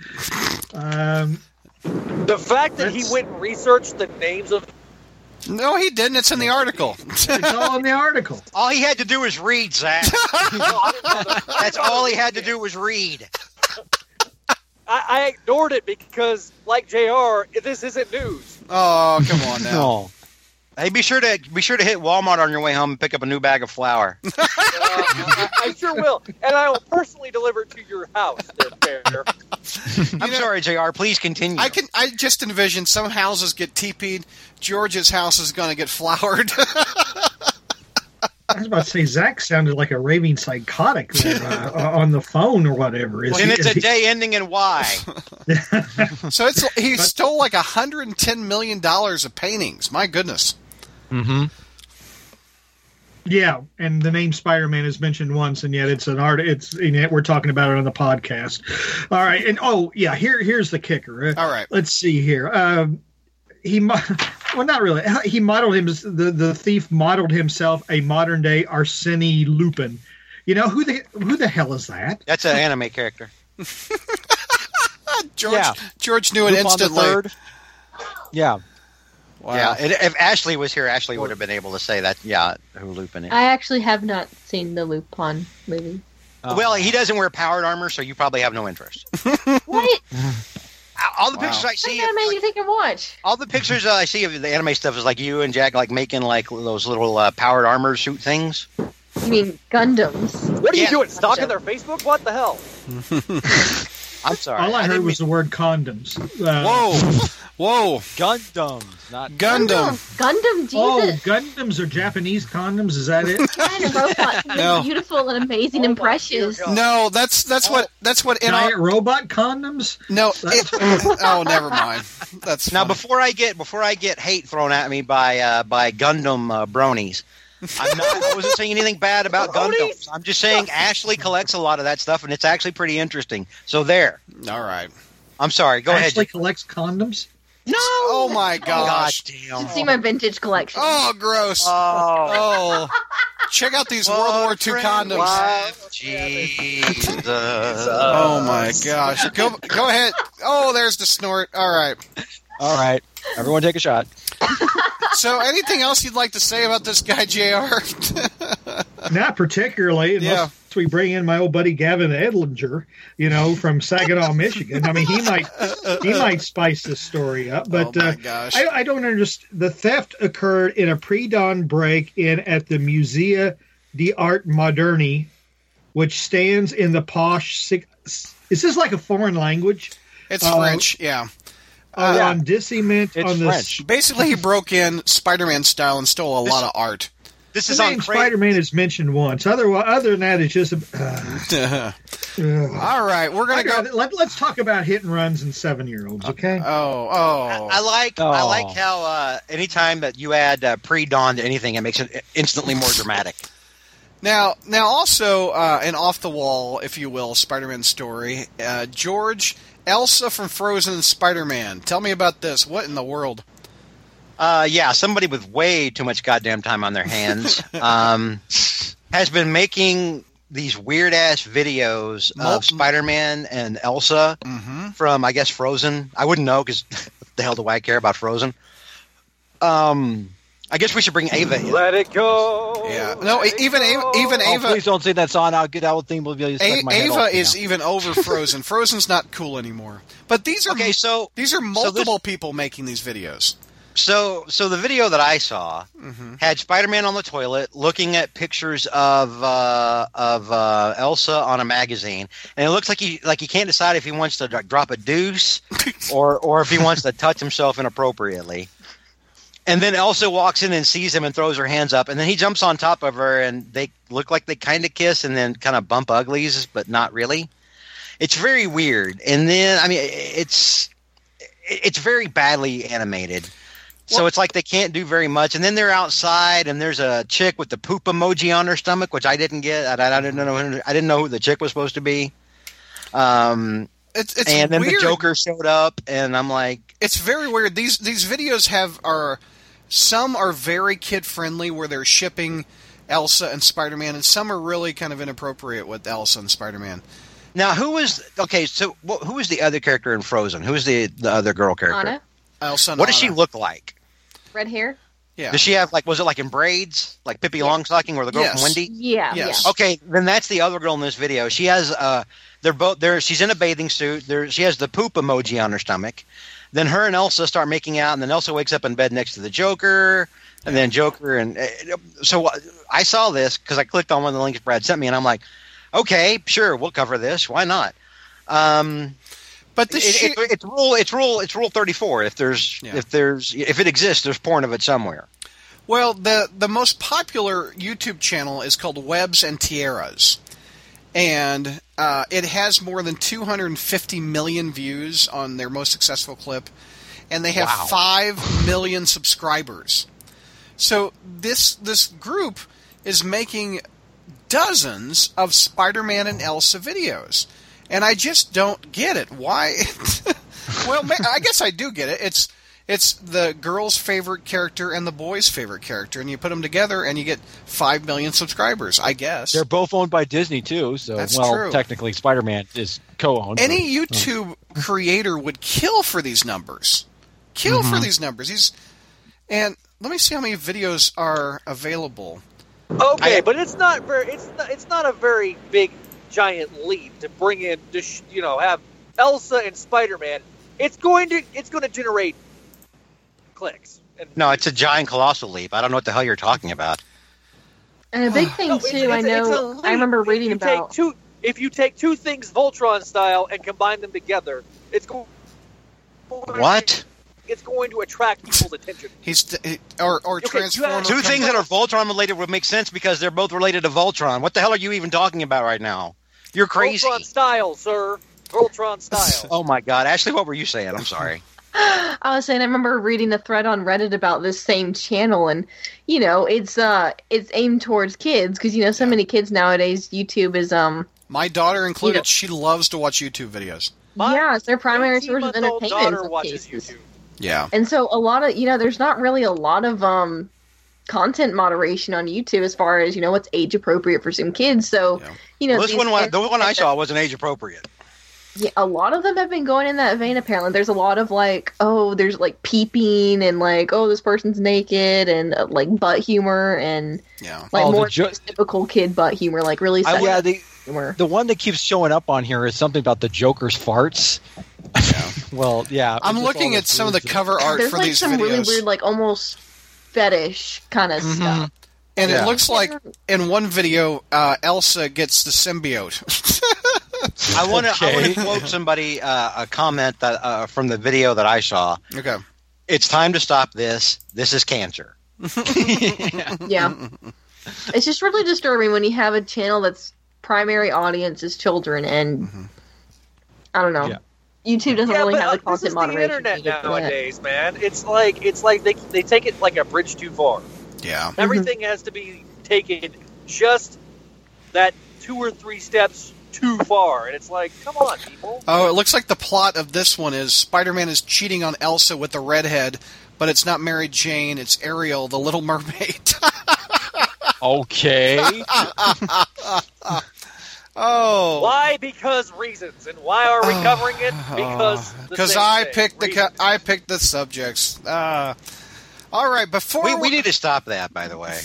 Um, the fact that he went and researched the names of. No, he didn't. It's in the article. It's all in the article. All he had to do was read, Zach. That's all he had to do was read. I, I ignored it because, like J R, this isn't news. Oh, come on now. No. Hey, be sure to be sure to hit Walmart on your way home and pick up a new bag of flour. uh, I, I sure will, and I will personally deliver it to your house. I'm know, sorry, J R. Please continue. I can. I just envision some houses get T P'd. George's house is going to get floured. I was about to say, Zach sounded like a raving psychotic there, uh, on the phone or whatever. Is and he, it's a he... day ending in Y. So it's he but, stole like one hundred ten million dollars of paintings. My goodness. Mm-hmm. Yeah, and the name Spider-Man is mentioned once, and yet it's an art. It's yet we're talking about it on the podcast. All right, and oh yeah, here here's the kicker. All right, let's see here. Um, he, well, not really. He modeled him. The, the thief modeled himself a modern day Arsene Lupin. You know who the who the hell is that? That's an anime character. George yeah. George knew it instantly. Yeah. Wow. Yeah, if Ashley was here, Ashley would have been able to say that. Yeah, who Lupin is. I actually have not seen the Lupin movie. Oh. Well, he doesn't wear powered armor, so you probably have no interest. What? All the wow. pictures I see. That's anime like, you think I watch. All the pictures uh, I see of the anime stuff is like you and Jack like making like those little uh, powered armor suit things. You mean Gundams? What are yeah. you doing? Stalking their Facebook? What the hell? I'm sorry. All I, I heard was mean... the word condoms. Uh, Whoa. Whoa. Gundams. Not Gundam. Gundam Jesus. Oh, Gundams are Japanese condoms. Is that it? Robot. No. Beautiful and amazing oh impressions. No, that's that's oh. what that's what in giant our... robot condoms? No. It... oh, never mind. That's Now funny. before I get before I get hate thrown at me by uh, by Gundam uh, bronies. I'm not, I wasn't saying anything bad about Gundams. I'm just saying Ashley collects a lot of that stuff, and it's actually pretty interesting. So there. All right. I'm sorry. Go Ashley ahead. Ashley collects condoms? No. Oh, my gosh. God damn. You should see my vintage collection. Oh, gross. Oh. oh. Check out these World War Two condoms. Life. Jesus. Oh, my gosh. Go, go ahead. Oh, there's the snort. All right. All right. Everyone take a shot. So anything else you'd like to say about this guy, J R? Not particularly. Unless yeah. we bring in my old buddy Gavin Edlinger, you know, from Saginaw, Michigan. I mean, he might he might spice this story up. But oh my gosh. Uh, I, I don't understand. The theft occurred in a pre-dawn break-in at the Musée d'Art Moderne, which stands in the posh... Six, is this like a foreign language? It's uh, French, yeah. Uh, yeah. On dissement it's on the French. Basically, he broke in Spider-Man style and stole a this, lot of art. This is the name on Spider-Man is mentioned once. Other, other than that, it's just. A, uh, uh, All right, we're gonna go. Let, let's talk about hit and runs and seven-year-olds. Okay. Oh, oh. I, I like, oh. I like how uh, anytime that you add uh, pre-dawn to anything, it makes it instantly more dramatic. Now, now, also uh, an off-the-wall, if you will, Spider-Man story. Uh, George. Elsa from Frozen and Spider-Man. Tell me about this. What in the world? Uh, yeah, somebody with way too much goddamn time on their hands um, has been making these weird-ass videos Mul- of Spider-Man and Elsa mm-hmm. from, I guess, Frozen. I wouldn't know because what the hell do I care about Frozen? Um, I guess we should bring Ava in. Let it go. Yeah. No, Let even Ava, even oh, Ava. Please don't say that song. I'll get out with thing. We'll be able to a- my Ava off, is you know. even over Frozen. Frozen's not cool anymore. But these are okay, so, these are multiple so people making these videos. So so the video that I saw mm-hmm. had Spider-Man on the toilet looking at pictures of uh, of uh, Elsa on a magazine, and it looks like he like he can't decide if he wants to drop a deuce or or if he wants to touch himself inappropriately. And then Elsa walks in and sees him and throws her hands up. And then he jumps on top of her and they look like they kind of kiss and then kind of bump uglies, but not really. It's very weird. And then, I mean, it's it's very badly animated. So well, it's like they can't do very much. And then they're outside and there's a chick with the poop emoji on her stomach, which I didn't get. I, I, didn't, know, I didn't know who the chick was supposed to be. Um It's, it's and then weird. The Joker showed up, and I'm like, it's very weird. These these videos have are some are very kid friendly, where they're shipping Elsa and Spider-Man, and some are really kind of inappropriate with Elsa and Spider-Man. Now, who was okay? So, well, who was the other character in Frozen? Who was the the other girl character? Anna. Elsa. And what does Anna. She look like? Red hair. Yeah. Does she have, like, was it like in braids, like Pippi yeah. Longstocking or the girl yes. from Wendy? Yeah. Yes. Yeah. Okay, then that's the other girl in this video. She has, uh, they're both there. She's in a bathing suit. There, she has the poop emoji on her stomach. Then her and Elsa start making out, and then Elsa wakes up in bed next to the Joker, and yeah. then Joker and uh, so I saw this because I clicked on one of the links Brad sent me, and I'm like, okay, sure, we'll cover this. Why not? Um, But this it, it, it, it's rule it's rule it's rule thirty-four. If there's yeah. if there's if it exists, there's porn of it somewhere. Well, the the most popular YouTube channel is called Webs and Tiaras, and uh, it has more than two hundred fifty million views on their most successful clip, and they have wow. five million subscribers. So this this group is making dozens of Spider-Man and Elsa videos. And I just don't get it. Why? Well, I guess I do get it. It's it's the girl's favorite character and the boy's favorite character, and you put them together, and you get five million subscribers. I guess they're both owned by Disney too. So, that's well, true. Technically, Spider-Man is co-owned. Any but, YouTube oh. creator would kill for these numbers. Kill mm-hmm. for these numbers. He's and let me see how many videos are available. Okay, I, but it's not very. It's not, it's not a very big. Giant leap to bring in, to sh- you know, have Elsa and Spider-Man. It's going to it's going to generate clicks. And- no, it's a giant colossal leap. I don't know what the hell you're talking about. And a big thing no, too. It's, it's, I know. I remember reading if about two, if you take two things Voltron style and combine them together, it's going. What? It's going to attract people's attention. He's th- or or okay, Transformers. Two things that are Voltron related would make sense because they're both related to Voltron. What the hell are you even talking about right now? You're crazy. Voltron style, sir. Voltron style. Oh, my God. Ashley, what were you saying? I'm sorry. I was saying I remember reading a thread on Reddit about this same channel, and, you know, it's uh, it's aimed towards kids because, you know, so yeah. many kids nowadays, YouTube is... um. My daughter included. You know, she loves to watch YouTube videos. My yeah, it's their primary source of entertainment. My daughter watches cases. YouTube. Yeah. And so a lot of, you know, there's not really a lot of um, content moderation on YouTube as far as, you know, what's age appropriate for some kids. So, yeah. you know, well, this one, kids, the one I saw wasn't age appropriate. Yeah. A lot of them have been going in that vein. Apparently there's a lot of like, oh, there's like peeping and like, oh, this person's naked and uh, like butt humor and yeah. like oh, more ju- typical kid butt humor, like really. I, yeah. The, humor. The one that keeps showing up on here is something about the Joker's farts. Yeah. Well, yeah. I'm looking at some of the cover art for like these videos. There's like some really weird, like almost fetish kind of mm-hmm. stuff. And yeah. it looks like in one video, uh, Elsa gets the symbiote. I want to okay. quote somebody uh, a comment that uh, from the video that I saw. Okay. It's time to stop this. This is cancer. yeah. yeah. It's just really disturbing when you have a channel that's primary audience is children, and mm-hmm. I don't know. Yeah. YouTube doesn't yeah, really but, have a content moderation. This is the internet nowadays, man. It's like it's like they they take it like a bridge too far. Yeah. Everything mm-hmm. has to be taken just that two or three steps too far. And it's like, come on, people. Oh, it looks like the plot of this one is Spider-Man is cheating on Elsa with the redhead, but it's not Mary Jane, it's Ariel, the Little Mermaid. okay. Oh. Why? Because reasons. And why are we covering it? Because because I picked the co- I picked the subjects. Uh, all right. Before we, we, we need to stop that. By the way,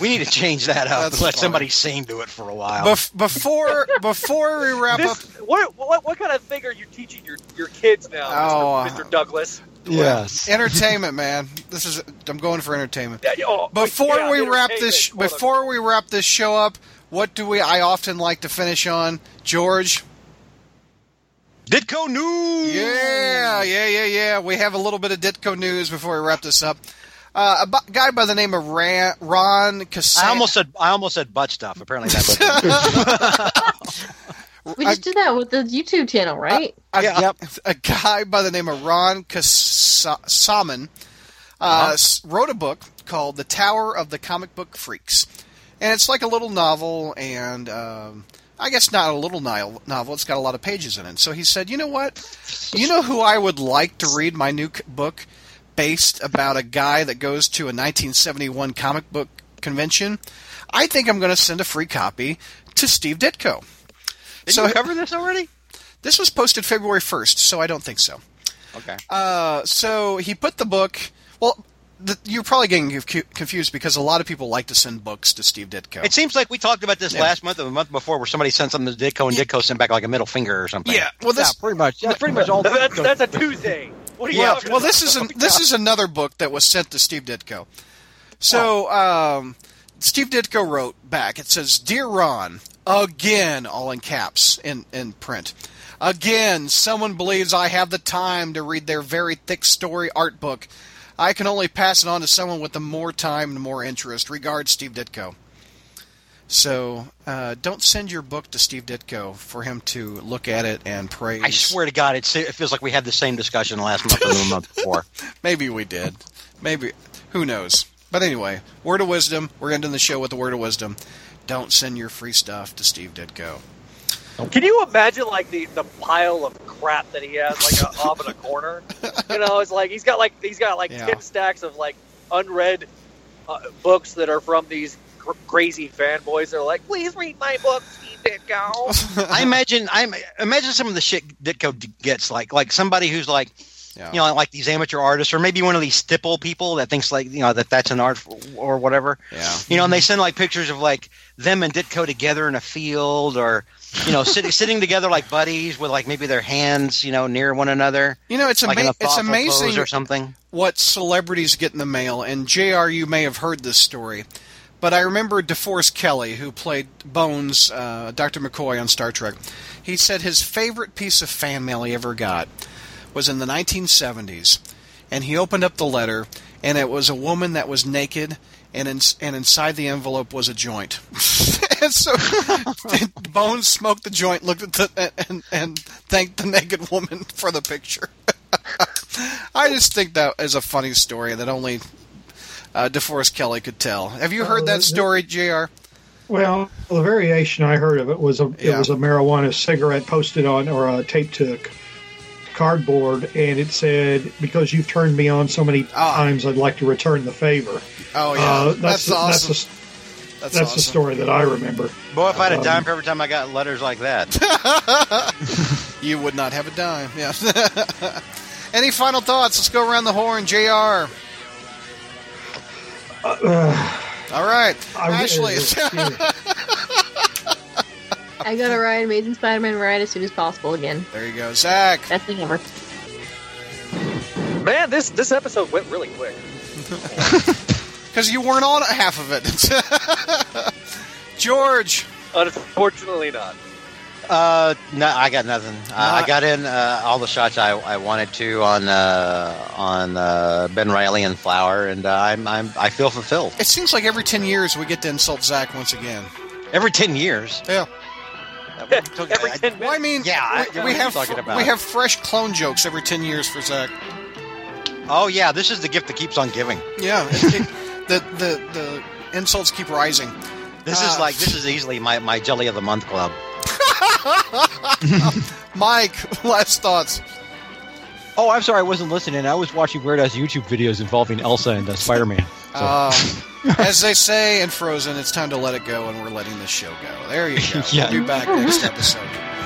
we need to change that up. That's and let funny. somebody sing to it for a while. Bef- before before we wrap this, up, what, what what kind of thing are you teaching your, your kids now, oh, Mister Uh, Mister Douglas? Yes, entertainment, man. This is I'm going for entertainment. Yeah, oh, before yeah, we wrap this, Hold before on. we wrap this show up. What do we? I often like to finish on George. Ditko news. Yeah, yeah, yeah, yeah. We have a little bit of Ditko news before we wrap this up. Uh, a guy by the name of Ran, Ron Cassandra. I almost said I almost said butt stuff. Apparently that. we just did that with the YouTube channel, right? Uh, yeah. A, yep. a guy by the name of Ron Kassaman uh, uh-huh. wrote a book called "The Tower of the Comic Book Freaks." And it's like a little novel, and um, I guess not a little novel. It's got a lot of pages in it. So he said, you know what? You know who I would like to read my new book based about a guy that goes to a nineteen seventy-one comic book convention? I think I'm going to send a free copy to Steve Ditko. Did so, you cover this already? This was posted February first, so I don't think so. Okay. Uh, so he put the book – well, the, you're probably getting confused because a lot of people like to send books to Steve Ditko. It seems like we talked about this yeah. last month or the month before where somebody sent something to Ditko and yeah. Ditko sent back like a middle finger or something. Yeah, well, this, yeah, pretty much. That's pretty much all. That's, that's a Tuesday. What are you well, talking well, this about? is an, this is another book that was sent to Steve Ditko. So wow. um, Steve Ditko wrote back. It says, "Dear Ron," again, all in caps in, in print. "Again, someone believes I have the time to read their very thick story art book. I can only pass it on to someone with the more time and more interest. Regards, Steve Ditko." So uh, don't send your book to Steve Ditko for him to look at it and praise. I swear to God, it feels like we had the same discussion last month or the month before. Maybe we did. Maybe. Who knows? But anyway, word of wisdom. We're ending the show with a word of wisdom. Don't send your free stuff to Steve Ditko. Can you imagine, like, the, the pile of crap that he has, like, up in a corner? You know, it's like he's got, like, he's got like yeah. ten stacks of, like, unread uh, books that are from these cr- crazy fanboys that are like, "Please read my book, Steve Ditko." I imagine I imagine some of the shit Ditko gets, like, like somebody who's, like, yeah. you know, like these amateur artists, or maybe one of these stipple people that thinks, like, you know, that that's an art or whatever. Yeah. You know, and they send, like, pictures of, like, them and Ditko together in a field, or – you know, sitting sitting together like buddies with, like, maybe their hands, you know, near one another. You know, it's, like ama- it's amazing or something. What celebrities get in the mail. And J R, you may have heard this story, but I remember DeForest Kelley, who played Bones, uh, Doctor McCoy on Star Trek. He said his favorite piece of fan mail he ever got was in the nineteen seventies, and he opened up the letter, and it was a woman that was naked, and in, and inside the envelope was a joint. And so Bones smoked the joint, looked at the, and and thanked the naked woman for the picture. I just think that is a funny story that only uh, DeForest Kelley could tell. Have you heard uh, that story, J R? Well, the variation I heard of it was a yeah. it was a marijuana cigarette posted on or uh, taped to cardboard, and it said, "Because you've turned me on so many oh. times, I'd like to return the favor." Oh yeah, uh, that's, that's awesome. That's a, That's, That's awesome. The story that I remember. Boy, if I had um, a dime for every time I got letters like that. You would not have a dime, yeah. Any final thoughts? Let's go around the horn, J R. Uh, All right. I, Ashley. Uh, I got to ride Amazing Spider-Man ride as soon as possible again. There you go. Zach. That's the hammer. Man, this, this episode went really quick. Because you weren't on half of it. George. Unfortunately not. Uh, no, I got nothing. Uh, uh, I got in uh, all the shots I, I wanted to on uh, on uh, Ben Reilly and Flower, and uh, I'm, I'm I feel fulfilled. It seems like every ten years we get to insult Zach once again. Every ten years? Yeah. That took, every I, ten minutes? Well, I mean, yeah, we, I, we, have, talking about. we have fresh clone jokes every ten years for Zach. Oh, yeah, this is the gift that keeps on giving. Yeah, it, it, The, the the insults keep rising. This uh, is like this is easily my, my jelly of the month club. Mike, last thoughts. Oh, I'm sorry, I wasn't listening. I was watching weird ass YouTube videos involving Elsa and uh, Spider-Man. So. Um, as they say in Frozen, it's time to let it go, and we're letting this show go. There you go. Yeah. We'll be back next episode.